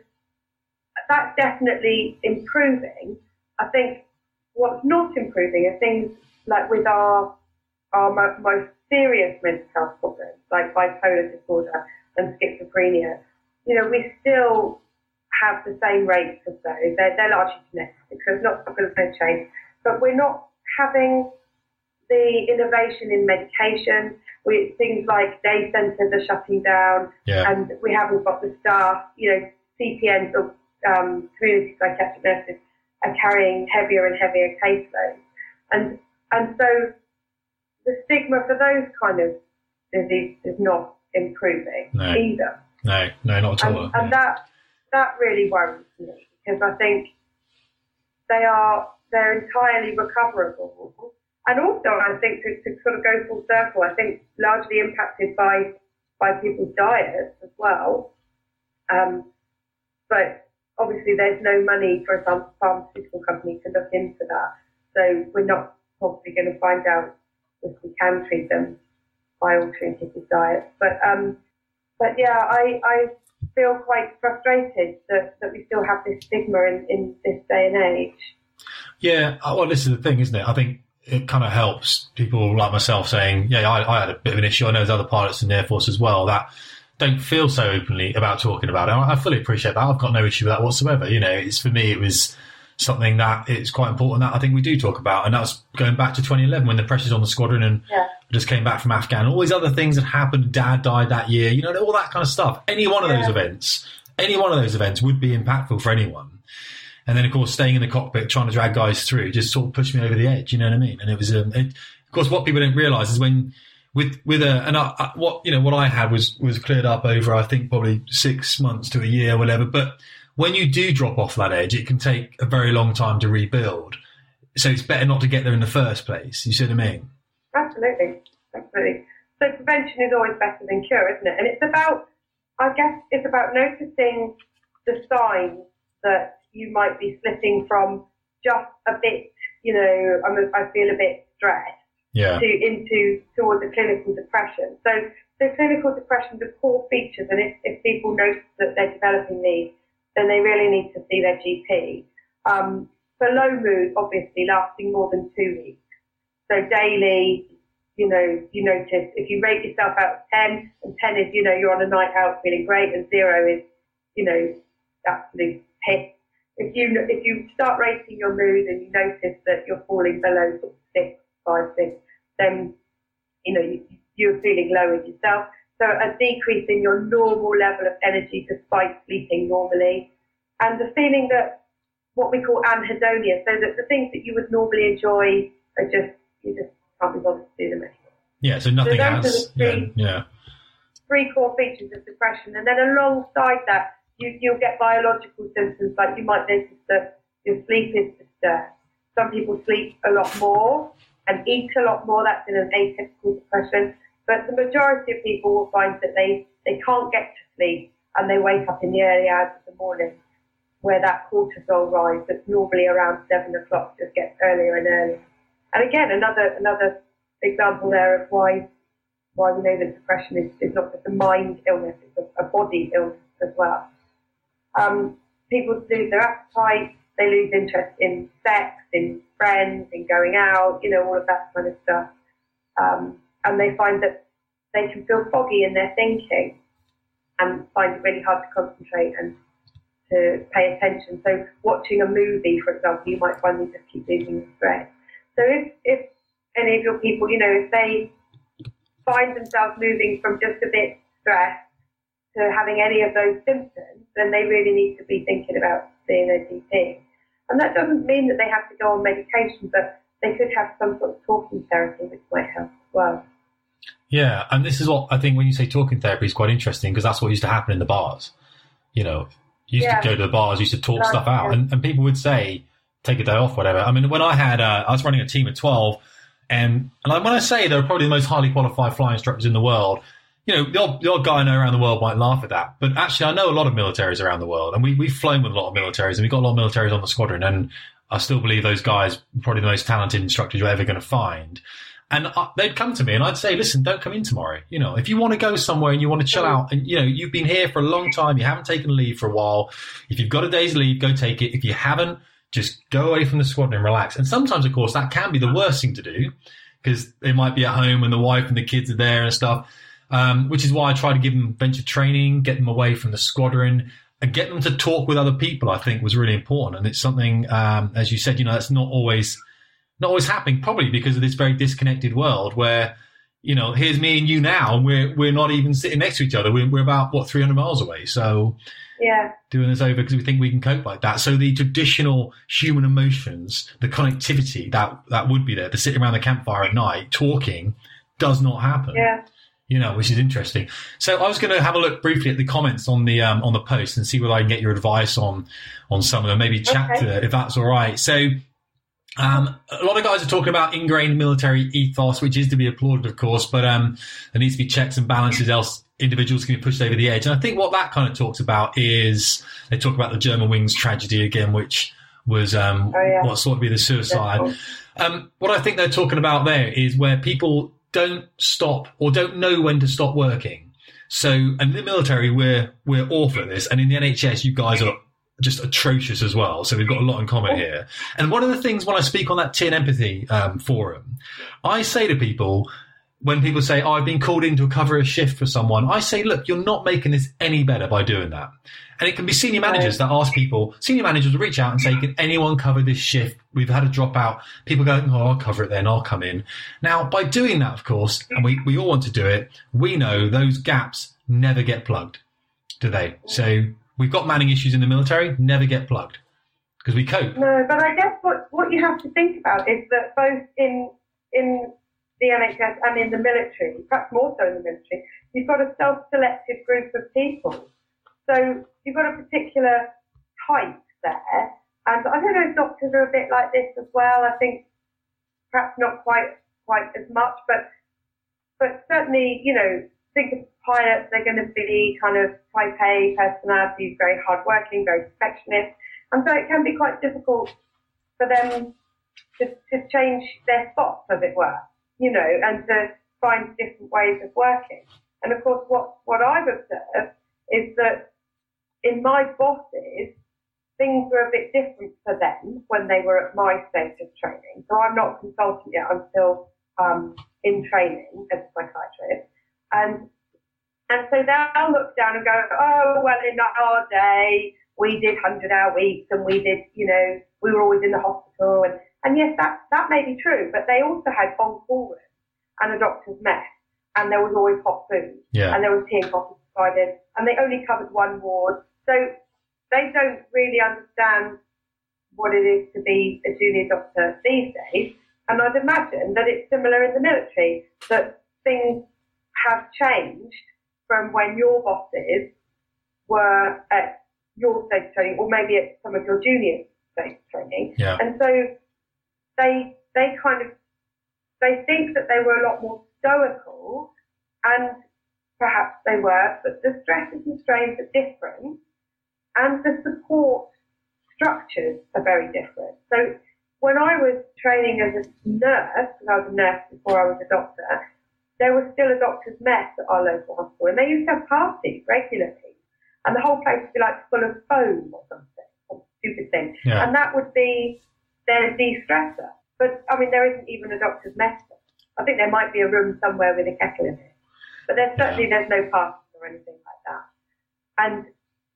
that's definitely improving. I think what's not improving are things like with our most serious mental health problems, like bipolar disorder and schizophrenia. You know, we still have the same rates of those. They're largely genetic, because it's not because they've changed. But we're not having the innovation in medication. Things like day centres are shutting down, and we haven't got the staff. You know, CPNs or community psychiatric nurses are carrying heavier and heavier caseloads, and so the stigma for those kind of diseases is not improving either. No, not at all. And that really worries me, because I think they're entirely recoverable. And also, I think to sort of go full circle, I think largely impacted by people's diets as well. But obviously there's no money for a pharmaceutical company to look into that. So we're not probably going to find out if we can treat them by altering people's diets. But yeah, I feel quite frustrated that we still have this stigma in this day and age. Yeah, well, this is the thing, isn't it? I think it kind of helps people like myself saying, I had a bit of an issue. I know there's other pilots in the Air Force as well that don't feel so openly about talking about it. I fully appreciate that. I've got no issue with that whatsoever. You know, it's, for me, it was something that it's quite important that I think we do talk about. And that's going back to 2011 when the pressure's on the squadron and I just came back from Afghan. All these other things that happened, Dad died that year, you know, all that kind of stuff. Any one of those events would be impactful for anyone. And then, of course, staying in the cockpit, trying to drag guys through, just sort of pushed me over the edge. You know what I mean? And it was, of course, what people don't realise is when what I had was cleared up over, I think, probably 6 months to a year or whatever. But when you do drop off that edge, it can take a very long time to rebuild. So it's better not to get there in the first place. You see what I mean? Absolutely. So prevention is always better than cure, isn't it? And it's about noticing the signs that you might be slipping from just a bit, you know, I feel a bit stressed, towards a clinical depression. So clinical depression is a core feature, and if people notice that they're developing these, then they really need to see their GP. For low mood, obviously, lasting more than 2 weeks. So daily, you know, you notice if you rate yourself out of 10, and 10 is, you know, you're on a night out feeling great, and 0 is, you know, absolute piss. If you start rating your mood and you notice that you're falling below 6, 5, 6, then, you know, you're feeling low in yourself. So a decrease in your normal level of energy despite sleeping normally. And the feeling that what we call anhedonia, so that the things that you would normally enjoy are just, you just can't be bothered to do them anymore. Yeah, so nothing else. Three core features of depression. And then alongside that, you'll get biological symptoms, like you might notice that your sleep is disturbed. Some people sleep a lot more, and eat a lot more. That's in an atypical depression. But the majority of people will find that they can't get to sleep and they wake up in the early hours of the morning where that cortisol rise that's normally around 7 o'clock just gets earlier and earlier. And again, another example there of why we know that depression is not just a mind illness, it's a body illness as well. People lose their appetite, they lose interest in sex, in friends, in going out, you know, all of that kind of stuff. And they find that they can feel foggy in their thinking and find it really hard to concentrate and to pay attention. So watching a movie, for example, you might find you just keep losing the thread. So if any of your people, you know, if they find themselves moving from just a bit stressed to having any of those symptoms, then they really need to be thinking about seeing their GP. And that doesn't mean that they have to go on medication, but they could have some sort of talking therapy which might help as well. Yeah, and this is what I think when you say talking therapy is quite interesting, because that's what used to happen in the bars. You know, you used to go to the bars, you used to talk stuff out, and people would say, take a day off, whatever. I mean, when I had, I was running a team of 12, and when I say they're probably the most highly qualified flying instructors in the world, you know, the odd guy I know around the world might laugh at that, but actually I know a lot of militaries around the world, and we've flown with a lot of militaries, and we've got a lot of militaries on the squadron, and I still believe those guys are probably the most talented instructors you're ever going to find. And they'd come to me and I'd say, listen, don't come in tomorrow. You know, if you want to go somewhere and you want to chill out and, you know, you've been here for a long time, you haven't taken leave for a while. If you've got a day's leave, go take it. If you haven't, just go away from the squadron and relax. And sometimes, of course, that can be the worst thing to do because they might be at home and the wife and the kids are there and stuff, which is why I try to give them venture training, get them away from the squadron and get them to talk with other people, I think, was really important. And it's something, as you said, you know, that's not always happening, probably because of this very disconnected world where, you know, here's me and you now, and we're not even sitting next to each other. We're about, 300 miles away. So doing this over because we think we can cope like that. So the traditional human emotions, the connectivity that would be there, the sitting around the campfire at night talking, does not happen. Yeah. You know, which is interesting. So I was going to have a look briefly at the comments on the post and see whether I can get your advice on some of them, maybe chat to them if that's all right. So a lot of guys are talking about ingrained military ethos, which is to be applauded, of course, but there needs to be checks and balances, else individuals can be pushed over the edge. And I think what that kind of talks about is they talk about the German Wings tragedy again, which was what sort of be the suicide. Yeah. What I think they're talking about there is where people don't stop or don't know when to stop working. So, and in the military, we're awful at this, and in the NHS, you guys are just atrocious as well. So we've got a lot in common here. And one of the things when I speak on that Tea and Empathy forum, I say to people, when people say, I've been called in to cover a shift for someone, I say, look, you're not making this any better by doing that. And it can be senior managers that ask people, senior managers will reach out and say, can anyone cover this shift? We've had a dropout. People go, oh, I'll cover it then, I'll come in. Now, by doing that, of course, and we all want to do it, we know those gaps never get plugged, do they? So we've got manning issues in the military, never get plugged because we cope. No, but I guess what you have to think about is that both in the NHS and in the military, perhaps more so in the military, you've got a self-selected group of people. So you've got a particular type there. And I don't know if doctors are a bit like this as well. I think perhaps not quite as much, but certainly, you know, think of pilots, they're going to be kind of type A personalities, very hardworking, very perfectionist. And so it can be quite difficult for them to change their spots, as it were, you know, and to find different ways of working. And of course, what I've observed is that in my bosses, things were a bit different for them when they were at my stage of training. So I'm not a consultant yet, I'm still in training as a psychiatrist. And so they'll look down and go, oh, well, in our day, we did 100-hour weeks and we did, you know, we were always in the hospital. And yes, that may be true, but they also had on-call rooms and a doctor's mess and there was always hot food and there was tea and coffee provided and they only covered one ward. So they don't really understand what it is to be a junior doctor these days. And I'd imagine that it's similar in the military, that things have changed from when your bosses were at your stage training or maybe at some of your junior stage training. Yeah. And so they kind of they think that they were a lot more stoical, and perhaps they were, but the stresses and strains are different, and the support structures are very different. So when I was training as a nurse, because I was a nurse before I was a doctor, there was still a doctor's mess at our local hospital, and they used to have parties regularly, and the whole place would be like full of foam or something, some stupid thing, yeah. And that would be their de-stressor. But I mean, there isn't even a doctor's mess. I think there might be a room somewhere with a kettle in it, but there's certainly there's no parties or anything like that.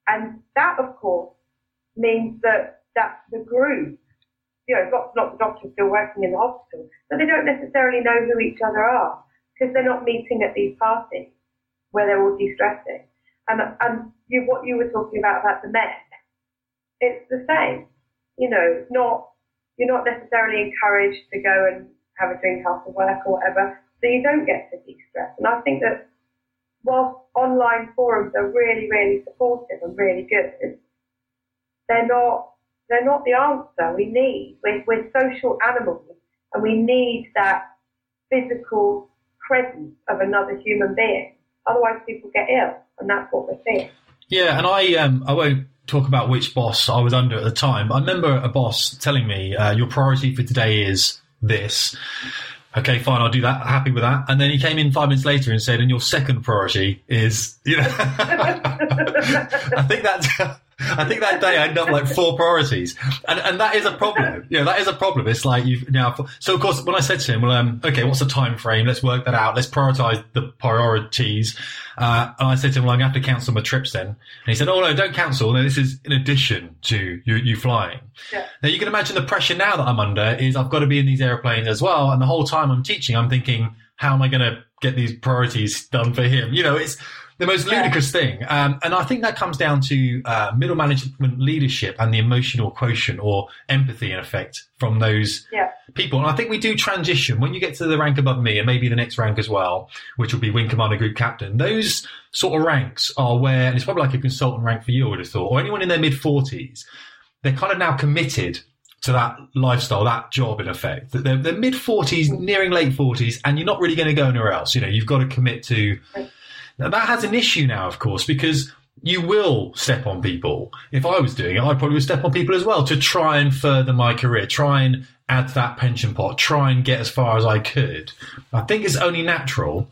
And that, of course, means that the group, you know, not the doctors still working in the hospital, but they don't necessarily know who each other are, because they're not meeting at these parties where they're all de-stressing. And what you were talking about the men, it's the same. You know, it's not, you're not necessarily encouraged to go and have a drink after work or whatever, so you don't get to de-stress. And I think that whilst online forums are really, really supportive and really good, they're not the answer we need. We're social animals, and we need that physical presence of another human being. Otherwise, people get ill, and that's what we're seeing. Yeah, and I won't talk about which boss I was under at the time, but I remember a boss telling me, your priority for today is this. Okay, fine, I'll do that. Happy with that. And then he came in 5 minutes later and said, and your second priority is, you know, I think that day I ended up like four priorities. And that is a problem. You know, that is a problem. It's like you've now, so of course, when I said to him, well, okay, what's the time frame? Let's work that out. Let's prioritize the priorities. And I said to him, well, I'm going to have to cancel my trips then. And he said, oh no, don't cancel. No, this is in addition to you flying. Yeah. Now you can imagine the pressure now that I'm under is I've got to be in these airplanes as well. And the whole time I'm teaching, I'm thinking, how am I going to get these priorities done for him? You know, it's the most ludicrous thing. And I think that comes down to middle management leadership and the emotional quotient or empathy, in effect, from those people. And I think we do transition. When you get to the rank above me and maybe the next rank as well, which will be Wing Commander Group Captain, those sort of ranks are where, and it's probably like a consultant rank for you, I would have thought, or anyone in their mid-40s, they're kind of now committed to that lifestyle, that job, in effect. They're mid-40s, nearing late 40s, and you're not really going to go anywhere else. You know, you've got to commit to... Now, that has an issue now, of course, because you will step on people. If I was doing it, I probably would step on people as well to try and further my career, try and add to that pension pot, try and get as far as I could. I think it's only natural,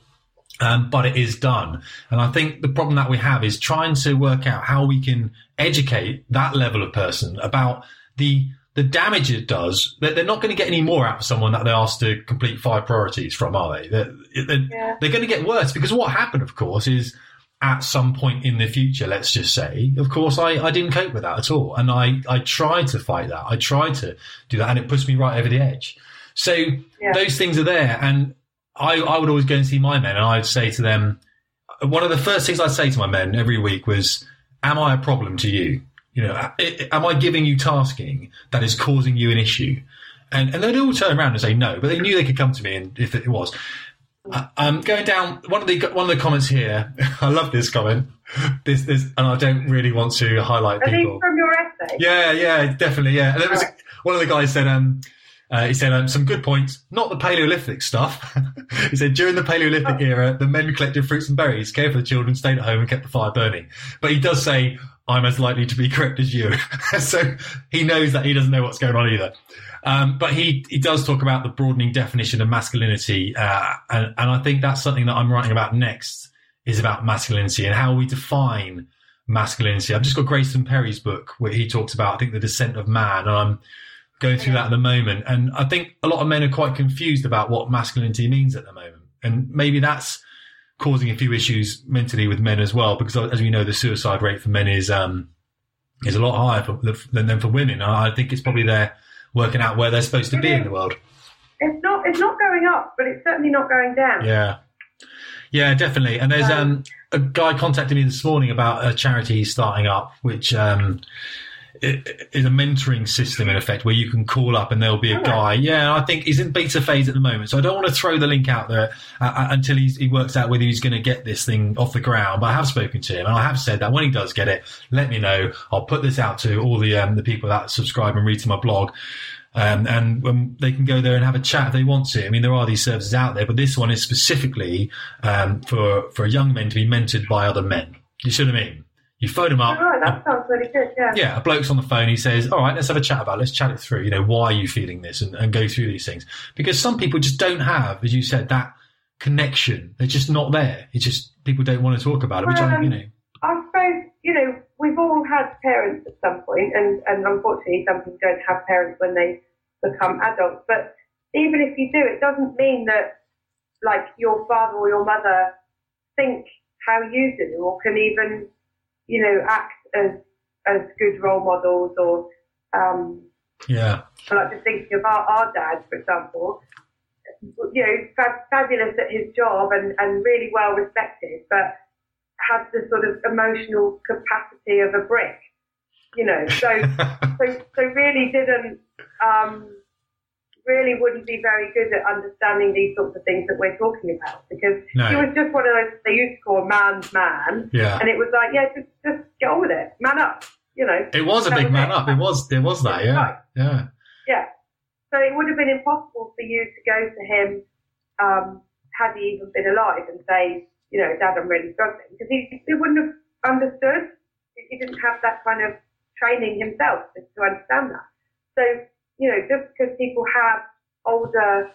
but it is done. And I think the problem that we have is trying to work out how we can educate that level of person about the damage it does. They're not going to get any more out of someone that they asked to complete five priorities from, are they? They're going to get worse, because what happened, of course, is at some point in the future, let's just say, of course, I didn't cope with that at all. And I tried to fight that. I tried to do that, and it pushed me right over the edge. So those things are there. And I would always go and see my men, and I'd say to them, one of the first things I'd say to my men every week was, am I a problem to you? You know, am I giving you tasking that is causing you an issue? And they'd all turn around and say no, but they knew they could come to me, and if it was. I'm going down one of the comments here. I love this comment. This, and I don't really want to highlight people. Are these from your essay? Yeah, definitely, yeah. And it was one of the guys said, he said, some good points, not the Paleolithic stuff. He said, during the Paleolithic era, the men collected fruits and berries, cared for the children, stayed at home, and kept the fire burning. But he does say, I'm as likely to be correct as you. So he knows that he doesn't know what's going on either. But he does talk about the broadening definition of masculinity. And I think that's something that I'm writing about next, is about masculinity and how we define masculinity. I've just got Grayson Perry's book where he talks about, I think, the descent of man. And I'm going through that at the moment. And I think a lot of men are quite confused about what masculinity means at the moment. And maybe that's causing a few issues mentally with men as well, because as we know, the suicide rate for men is a lot higher than for women. I think it's probably they're working out where they're supposed to be in the world. It's not going up, but it's certainly not going down. Yeah, definitely. And there's a guy contacted me this morning about a charity he's starting up, which is a mentoring system, in effect, where you can call up and there'll be a guy. Yeah, I think he's in beta phase at the moment, so I don't want to throw the link out there until he works out whether he's going to get this thing off the ground. But I have spoken to him, and I have said that when he does get it, let me know. I'll put this out to all the people that subscribe and read to my blog. And when they can go there and have a chat if they want to. I mean, there are these services out there, but this one is specifically for young men to be mentored by other men. You see what I mean? You phone them up. Oh, that sounds really good, yeah. Yeah, a bloke's on the phone. He says, all right, let's have a chat about it. Let's chat it through. You know, why are you feeling this? And go through these things. Because some people just don't have, as you said, that connection. They're just not there. It's just people don't want to talk about it, which I, you know. I suppose, you know, we've all had parents at some point, and unfortunately some people don't have parents when they become adults. But even if you do, it doesn't mean that, like, your father or your mother think how you do or can even... you know, act as good role models or, yeah. Like just thinking of our dad, for example, you know, fabulous at his job and really well respected, but had the sort of emotional capacity of a brick, you know, so really didn't, really wouldn't be very good at understanding these sorts of things that we're talking about because he was just one of those they used to call man's man. Yeah. And it was like, yeah, just get on with it. Man up, you know. It was a big man up. It was that, yeah. Right. Yeah. Yeah. So it would have been impossible for you to go to him had he even been alive and say, you know, Dad, I'm really struggling. Because he wouldn't have understood. He didn't have that kind of training himself to understand that. So, you know, just because people have older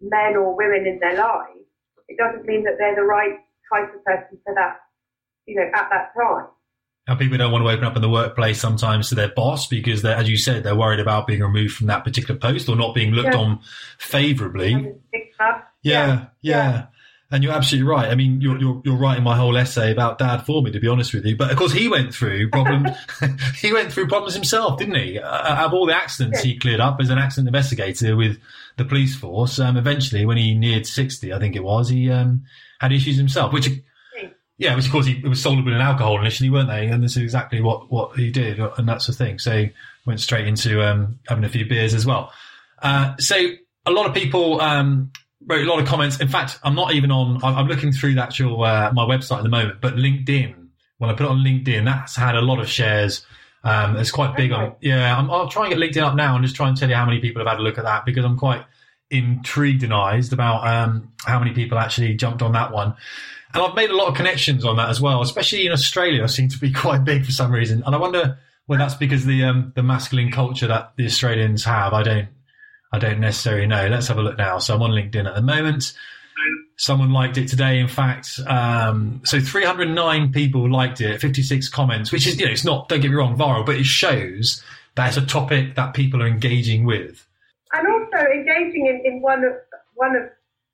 men or women in their lives, it doesn't mean that they're the right type of person for that, you know, at that time. And people don't want to open up in the workplace sometimes to their boss because, as you said, they're worried about being removed from that particular post or not being looked on favourably. Yeah. And you're absolutely right. I mean, you're writing my whole essay about Dad for me, to be honest with you. But of course, he went through problems. He went through problems himself, didn't he? Out of all the accidents he cleared up as an accident investigator with the police force, eventually, when he neared 60, I think it was, he had issues himself. Which of course, it was soluble in alcohol initially, weren't they? And this is exactly what he did, and that's the thing. So went straight into having a few beers as well. So a lot of people. Wrote a lot of comments. In fact, I'm not even on. I'm looking through the actual my website at the moment, but LinkedIn. When I put it on LinkedIn, that's had a lot of shares. It's quite big on. Yeah, I'll try and get LinkedIn up now and just try and tell you how many people have had a look at that because I'm quite intrigued and eyed about how many people actually jumped on that one. And I've made a lot of connections on that as well, especially in Australia. I seem to be quite big for some reason, and I wonder whether that's because the masculine culture that the Australians have. I don't necessarily know. Let's have a look now. So I'm on LinkedIn at the moment. Someone liked it today, in fact. So 309 people liked it, 56 comments, which is, you know, it's not, don't get me wrong, viral, but it shows that it's a topic that people are engaging with. And also engaging in one of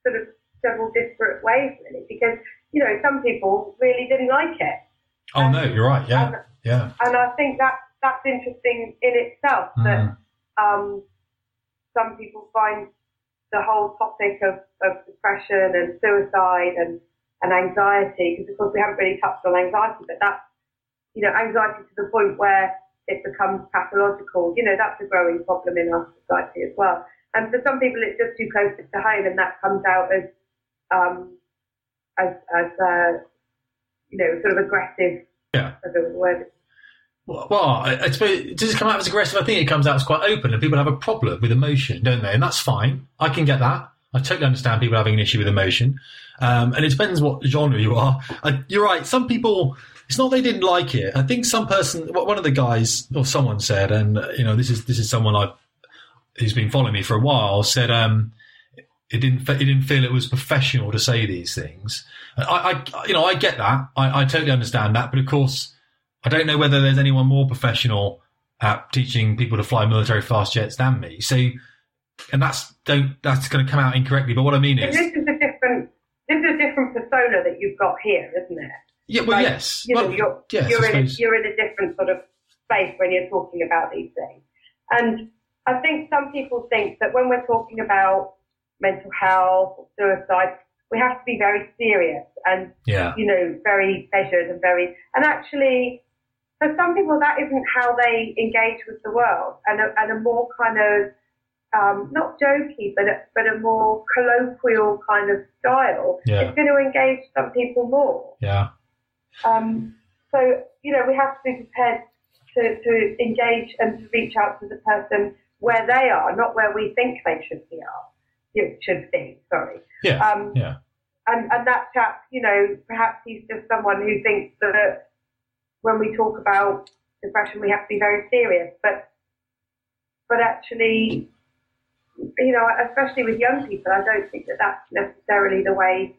sort of several disparate ways, really, because, you know, some people really didn't like it. Oh, no, you're right, yeah. And I think that's interesting in itself, that... some people find the whole topic of depression and suicide and anxiety, because of course we haven't really touched on anxiety, but that's, you know, anxiety to the point where it becomes pathological. You know, that's a growing problem in our society as well. And for some people, it's just too close to home, and that comes out as you know, sort of aggressive. Yeah. As a word. Well, I suppose, does it come out as aggressive? I think it comes out as quite open, and people have a problem with emotion, don't they? And that's fine. I can get that. I totally understand people having an issue with emotion. And it depends what genre you are. You're right. Some people, it's not they didn't like it. I think one of the guys or someone said, and, you know, this is someone who's been following me for a while, said it didn't feel it was professional to say these things. I you know, I get that. I totally understand that. But, of course... I don't know whether there's anyone more professional at teaching people to fly military fast jets than me. So, and that's going to come out incorrectly. But what I mean is, this is a different persona that you've got here, isn't it? Yeah. Well, like, yes. You know, well, you're in a different sort of space when you're talking about these things. And I think some people think that when we're talking about mental health or suicide, we have to be very serious and, you know, very measured and very, and actually, for some people, that isn't how they engage with the world, and a more kind of not jokey, but a more colloquial kind of style is going to engage some people more. Yeah. So you know, we have to be prepared to engage and to reach out to the person where they are, not where we think they should be. Sorry. Yeah. Yeah. And that chap, you know, perhaps he's just someone who thinks that when we talk about depression, we have to be very serious. But actually, you know, especially with young people, I don't think that that's necessarily the way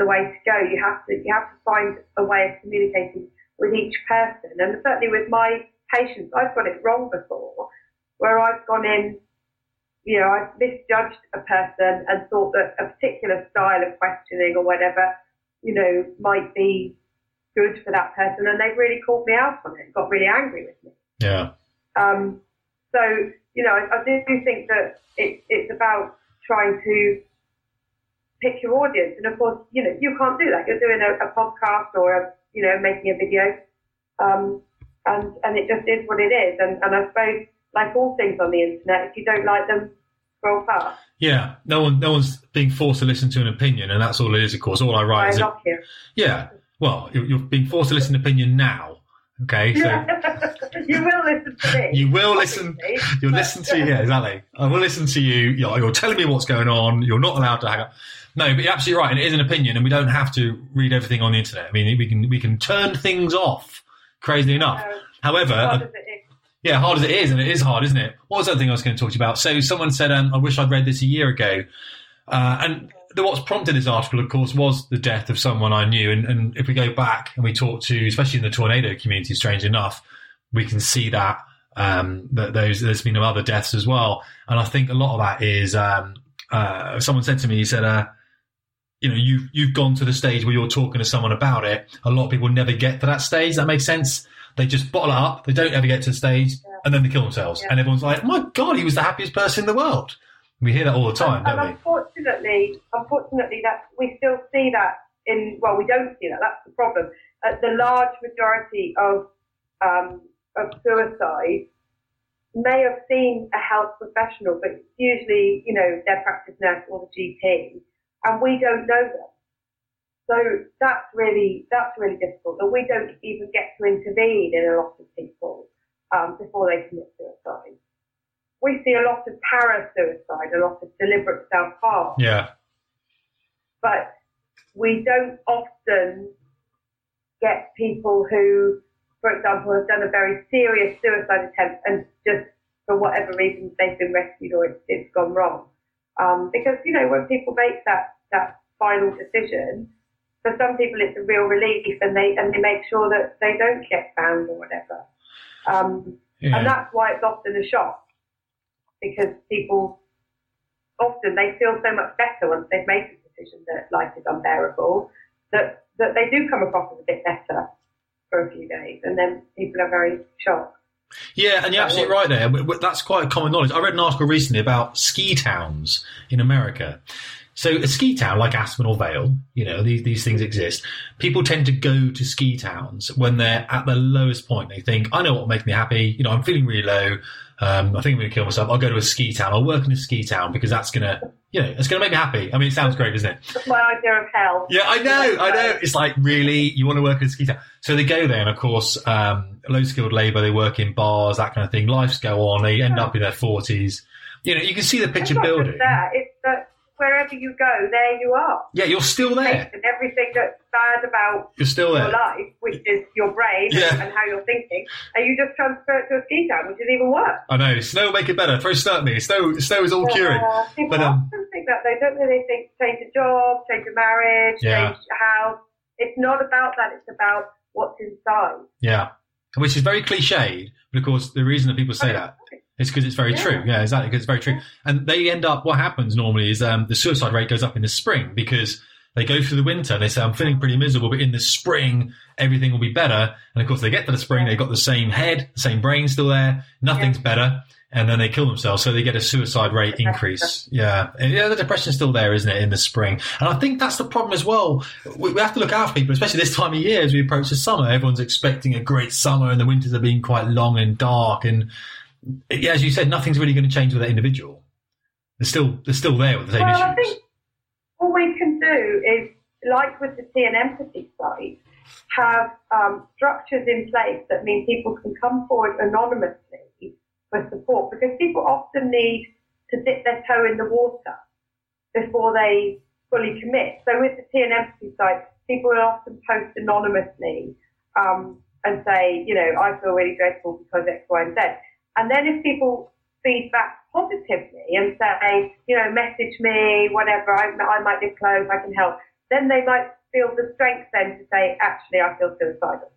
to go. You have to find a way of communicating with each person. And certainly with my patients, I've got it wrong before, where I've gone in, you know, I've misjudged a person and thought that a particular style of questioning or whatever, you know, might be good for that person, and they've really called me out on it, got really angry with me. Yeah. So, you know, I do think that it's about trying to pick your audience, and of course, you know, you can't do that. You're doing a podcast or a, you know, making a video, and it just is what it is. And I suppose, like all things on the internet, if you don't like them, scroll past. Yeah, no one's being forced to listen to an opinion, and that's all it is. Of course, all I write is knock you. Yeah. Well, you're being forced to listen to opinion now. Okay, so you will listen to me. You will listen. You'll listen to yeah, exactly. I will listen to you. You're telling me what's going on. You're not allowed to hang up. No, but you're absolutely right. And it is an opinion, and we don't have to read everything on the internet. I mean, we can turn things off. Crazy enough. However, hard as it is, and it is hard, isn't it? What was the other thing I was going to talk to you about? So someone said, "I wish I'd read this a year ago," and what's prompted this article, of course, was the death of someone I knew. And if we go back and we talk to, especially in the Tornado community, strangely enough, we can see that there's been other deaths as well. And I think a lot of that is someone said to me, he said, you know, you've gone to the stage where you're talking to someone about it. A lot of people never get to that stage. That makes sense. They just bottle it up. They don't ever get to the stage, and then they kill themselves. Yeah. And everyone's like, oh my God, he was the happiest person in the world. We hear that all the time, don't we? Unfortunately, that we still see that we don't see that. That's the problem. The large majority of suicides may have seen a health professional, but usually, you know, their practice nurse or the GP, and we don't know them. So that's really difficult. And we don't even get to intervene in a lot of people before they commit suicide. We see a lot of para-suicide, a lot of deliberate self-harm. Yeah. But we don't often get people who, for example, have done a very serious suicide attempt and just for whatever reason they've been rescued or it's gone wrong. Because, you know, when people make that final decision, for some people it's a real relief and they make sure that they don't get found or whatever. And that's why it's often a shock. Because people often they feel so much better once they've made the decision that life is unbearable that they do come across as a bit better for a few days, and then people are very shocked. Yeah, and you're absolutely right there. That's quite common knowledge. I read an article recently about ski towns in America. So a ski town like Aspen or Vale, you know, these things exist. People tend to go to ski towns when they're at their lowest point. They think, I know what will make me happy. You know, I'm feeling really low. I think I'm going to kill myself. I'll go to a ski town. I'll work in a ski town because that's going to, you know, it's going to make me happy. I mean, it sounds great, isn't it? That's my idea of hell. Yeah, I know. It's like, really? You want to work in a ski town? So they go there and, of course, low-skilled labour. They work in bars, that kind of thing. Lives go on. They end up in their 40s. You know, you can see the picture building. It's not just that. It's that wherever you go, there you are. Yeah, you're still there. And everything that's bad about your life, which is your brain and how you're thinking, and you just transfer it to a ski town, which is even worse. I know. Snow will make it better. Throw snow at me. Snow is all curing. People often think that. They don't really think change a job, change a marriage, change a house. It's not about that. It's about what's inside. Yeah, which is very cliched, but of course the reason that people say that. It's because it's very true. Yeah, exactly, because it's very true. And they end up, what happens normally is the suicide rate goes up in the spring because they go through the winter and they say, I'm feeling pretty miserable, but in the spring, everything will be better. And, of course, they get to the spring, they've got the same head, the same brain still there, nothing's better, and then they kill themselves. So they get a suicide rate increase. Yeah. And, the depression's still there, isn't it, in the spring? And I think that's the problem as well. We have to look out for people, especially this time of year as we approach the summer. Everyone's expecting a great summer and the winters are being quite long and dark and yeah, as you said, nothing's really going to change with that individual. They're still there with the same issues. I think all we can do is, like with the Tea and Empathy site, have structures in place that mean people can come forward anonymously for support, because often need to dip their toe in the water before they fully commit. So with the Tea and Empathy site, people will often post anonymously and say, you know, I feel really grateful because X, Y, and Z. And then if people feed back positively and say, you know, message me, whatever, I might get close, I can help, then they might feel the strength then to say, actually, I feel suicidal.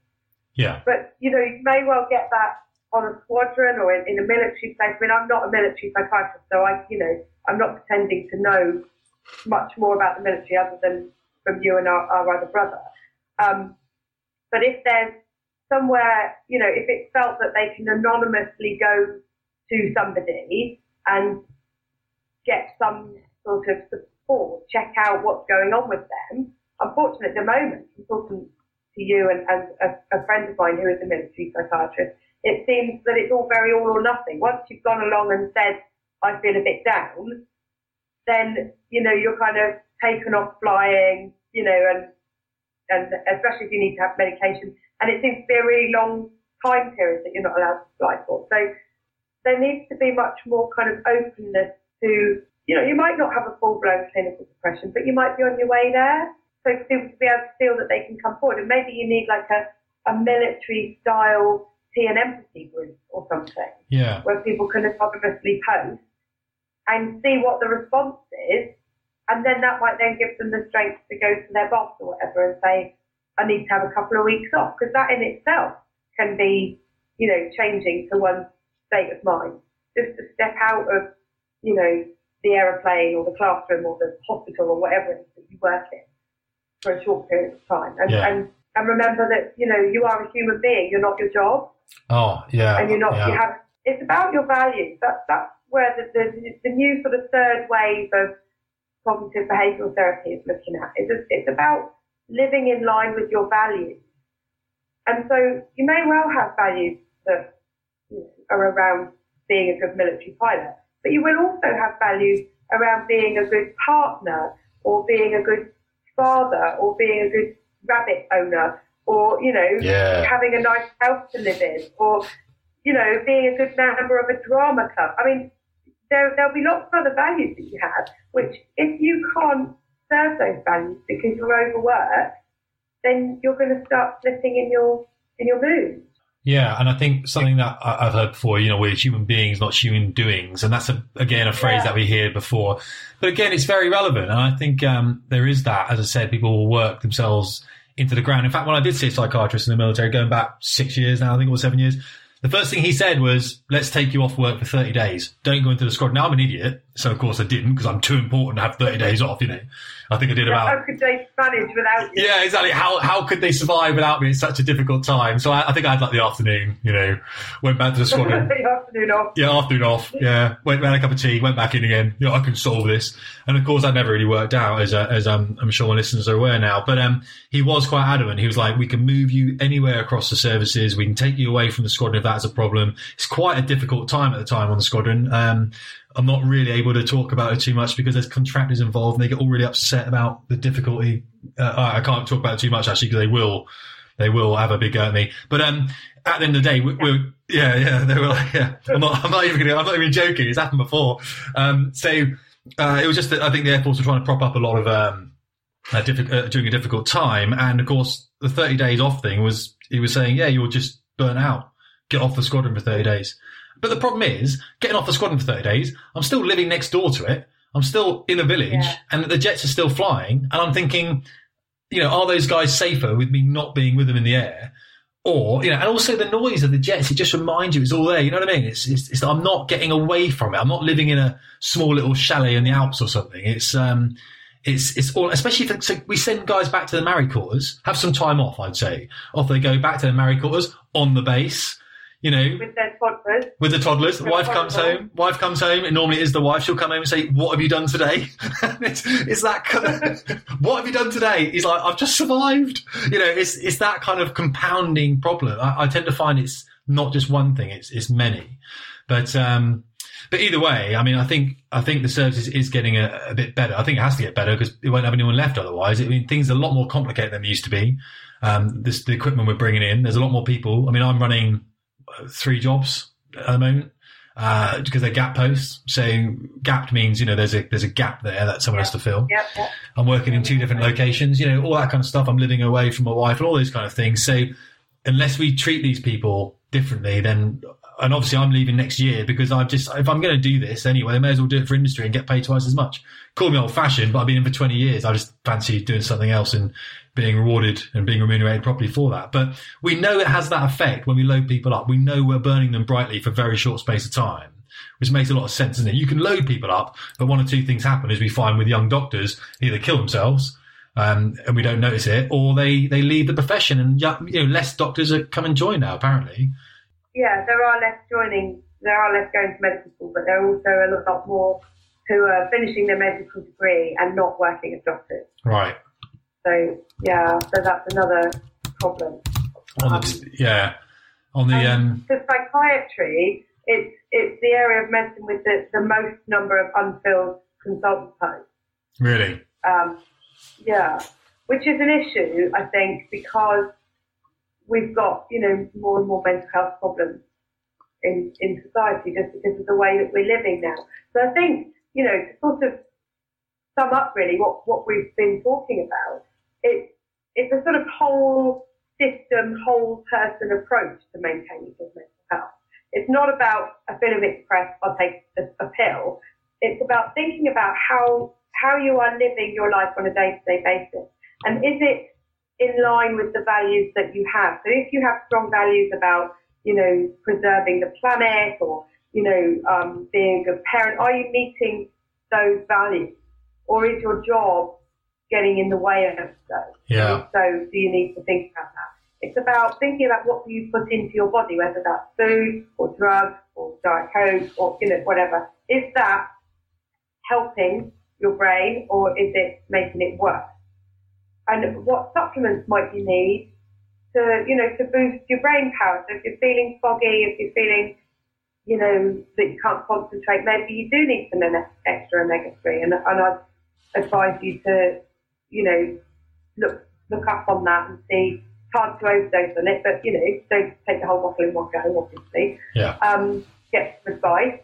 Yeah. But, you know, you may well get that on a squadron or in a military place. I mean, I'm not a military psychiatrist, so I'm not pretending to know much more about the military other than from you and our other brother. But if there's somewhere, you know, if it's felt that they can anonymously go to somebody and get some sort of support, check out what's going on with them. Unfortunately, at the moment, I'm talking to you and a friend of mine who is a military psychiatrist, it seems that it's all very all or nothing. Once you've gone along and said, I feel a bit down, then, you know, you're kind of taken off flying, you know, and especially if you need to have medication. And it seems to be a really long time period that you're not allowed to fly for. So there needs to be much more kind of openness to, you know, you might not have a full-blown clinical depression, but you might be on your way there. So people to be able to feel that they can come forward. And maybe you need like a military-style Tea and Empathy group or something, yeah, where people can anonymously post and see what the response is. And then that might then give them the strength to go to their boss or whatever and say, I need to have a couple of weeks off, because that in itself can be, you know, changing to one's state of mind. Just to step out of, you know, the aeroplane or the classroom or the hospital or whatever it is that you work in for a short period of time. And remember that, you know, you are a human being, you're not your job. Oh, yeah. And you're not, yeah. You have, it's about your values. That's where the new sort of third wave of cognitive behavioural therapy is looking at. It's about living in line with your values. And so you may well have values that are around being a good military pilot, but you will also have values around being a good partner or being a good father or being a good rabbit owner or, you know, having a nice house to live in or, you know, being a good member of a drama club. I mean, there'll be lots of other values that you have, which if you can't serve those values because you're overworked, then you're going to start slipping in your mood. Yeah, and I think something that I've heard before, you know, we're human beings, not human doings, and that's again a phrase that we hear before. But again, it's very relevant, and I think there is that. As I said, people will work themselves into the ground. In fact, when I did see a psychiatrist in the military, going back 6 years now, I think, or 7 years. The first thing he said was, let's take you off work for 30 days. Don't go into the squad. Now, I'm an idiot, so of course I didn't, because I'm too important to have 30 days off, you know. I think I did about... How could they manage without you? Yeah, exactly. How could they survive without me? It's such a difficult time. So I think I had, like, the afternoon, you know, went back to the squad. The afternoon off. Yeah, afternoon off, yeah. Went around a cup of tea, went back in again. You know, I can solve this. And, of course, that never really worked out, as I'm sure my listeners are aware now. But he was quite adamant. He was like, we can move you anywhere across the services. We can take you away from the squad if that's a problem. It's quite a difficult time at the time on the squadron. I'm not really able to talk about it too much because there's contractors involved and they get all really upset about the difficulty. I can't talk about it too much actually because they will have a big go at me. But at the end of the day, I'm not even joking. It's happened before. So it was just that I think the Air Force were trying to prop up a lot of during a difficult time, and of course the 30 days off thing was he was saying, yeah, you're just burn out. Get off the squadron for 30 days. But the problem is, getting off the squadron for 30 days, I'm still living next door to it. I'm still in a village and the jets are still flying. And I'm thinking, you know, are those guys safer with me not being with them in the air? Or, you know, and also the noise of the jets, it just reminds you it's all there. You know what I mean? It's I'm not getting away from it. I'm not living in a small little chalet in the Alps or something. It's all, especially if we send guys back to the Marie quarters, have some time off, I'd say. Off they go back to the Marie quarters on the base, you know. With their toddlers. With the toddlers. The wife comes home. Wife comes home. It normally is the wife. She'll come home and say, what have you done today? it's that kind of, what have you done today? He's like, I've just survived. You know, it's that kind of compounding problem. I tend to find it's not just one thing. It's many. But either way, I mean, I think the service is getting a bit better. I think it has to get better because it won't have anyone left otherwise. I mean, things are a lot more complicated than they used to be. The equipment we're bringing in, there's a lot more people. I mean, I'm running 3 jobs at the moment. because they're gap posts. So gapped means, you know, there's a gap there that someone has to fill. Yep. I'm working in two different locations, you know, all that kind of stuff. I'm living away from my wife and all those kind of things. So unless we treat these people differently, then, and obviously I'm leaving next year because I've just, if I'm going to do this anyway, I may as well do it for industry and get paid twice as much. Call me old fashioned, but I've been in for 20 years. I just fancy doing something else and being rewarded and being remunerated properly for that. But we know it has that effect when we load people up. We know we're burning them brightly for a very short space of time, which makes a lot of sense, doesn't it? You can load people up, but one or two things happen, as we find with young doctors, either kill themselves, and we don't notice it, or they leave the profession, and, you know, less doctors are come and join now, apparently. Yeah, there are less going to medical school, but there are also a lot more who are finishing their medical degree and not working as doctors. Right. So, yeah, so that's another problem. For psychiatry, it's the area of medicine with the most number of unfilled consultant posts. Really? Yeah, which is an issue, I think, because we've got, you know, more and more mental health problems in society just because of the way that we're living now. So I think, you know, to sort of sum up really what we've been talking about, it's a sort of whole system, whole person approach to maintaining good mental health. It's not about I feel a bit depressed, I'll take a pill. It's about thinking about how you are living your life on a day-to-day basis, and is it in line with the values that you have. So if you have strong values about, you know, preserving the planet or, you know, being a good parent, are you meeting those values, or is your job getting in the way of those? Yeah. So do you need to think about that? It's about thinking about what do you put into your body, whether that's food or drugs or Diet Coke or, you know, whatever. Is that helping your brain, or is it making it worse? And what supplements might you need to, you know, to boost your brain power? So if you're feeling foggy, if you're feeling, you know, that you can't concentrate, maybe you do need some extra omega-3. And I'd advise you to, you know, look up on that and see. It's hard to overdose on it, but, you know, don't take the whole bottle in one go, obviously. Yeah. Get some advice.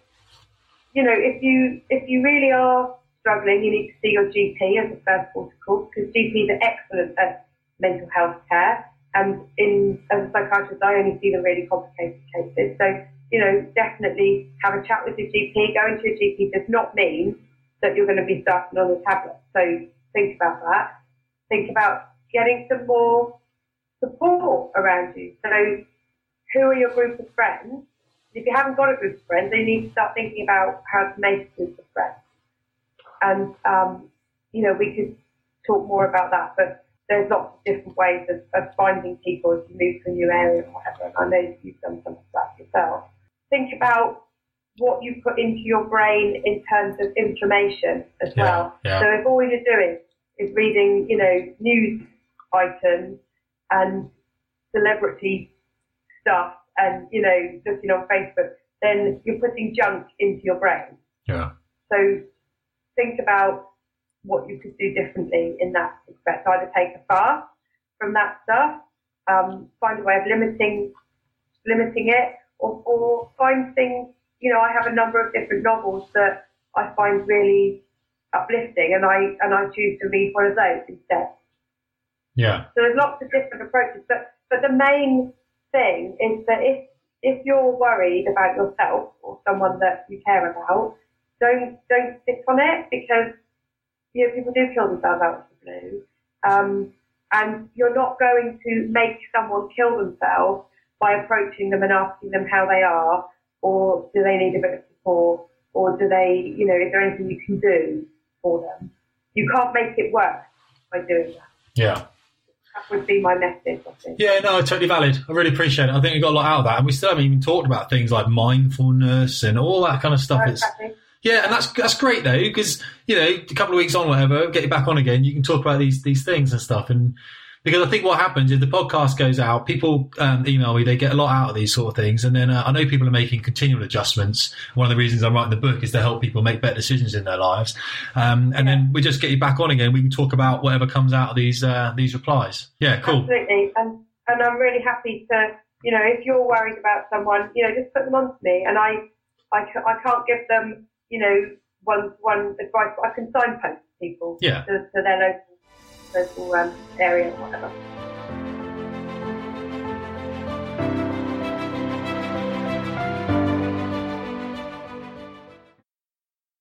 You know, if you really are struggling, you need to see your GP as a first port of call, because GPs are excellent at mental health care, and as a psychiatrist, I only see the really complicated cases. So, you know, definitely have a chat with your GP. Going to your GP does not mean that you're going to be starting on a tablet. So think about that. Think about getting some more support around you. So who are your group of friends? If you haven't got a group of friends, then you need to start thinking about how to make a group of friends. And, you know, we could talk more about that, but there's lots of different ways of finding people as you move to a new area or whatever. And I know you've done some of that yourself. Think about what you put into your brain in terms of information as well. Yeah. So if all you're doing is reading, you know, news items and celebrity stuff and, you know, looking on Facebook, then you're putting junk into your brain. Yeah. So think about what you could do differently in that respect. Either take a fast from that stuff, find a way of limiting it, or find things. You know, I have a number of different novels that I find really uplifting, and I choose to read one of those instead. Yeah. So there's lots of different approaches, but the main thing is that if you're worried about yourself or someone that you care about, don't sit on it, because, you know, people do kill themselves out of the blue, and you're not going to make someone kill themselves by approaching them and asking them how they are, or do they need a bit of support, or do they, you know, is there anything you can do for them? You can't make it work by doing that. Yeah. That would be my message, I think. Yeah, no, totally valid. I really appreciate it. I think we got a lot out of that. And we still haven't even talked about things like mindfulness and all that kind of stuff. Oh, exactly. Yeah, and that's great, though, because, you know, a couple of weeks on, whatever, get you back on again, you can talk about these things and stuff. And because I think what happens is the podcast goes out, people email me, they get a lot out of these sort of things. And then I know people are making continual adjustments. One of the reasons I'm writing the book is to help people make better decisions in their lives. Then we just get you back on again. We can talk about whatever comes out of these replies. Yeah, cool. Absolutely. And I'm really happy to, you know, if you're worried about someone, you know, just put them on to me. And I I can't give them, you know, one advice, but I can signpost people to their local area or whatever.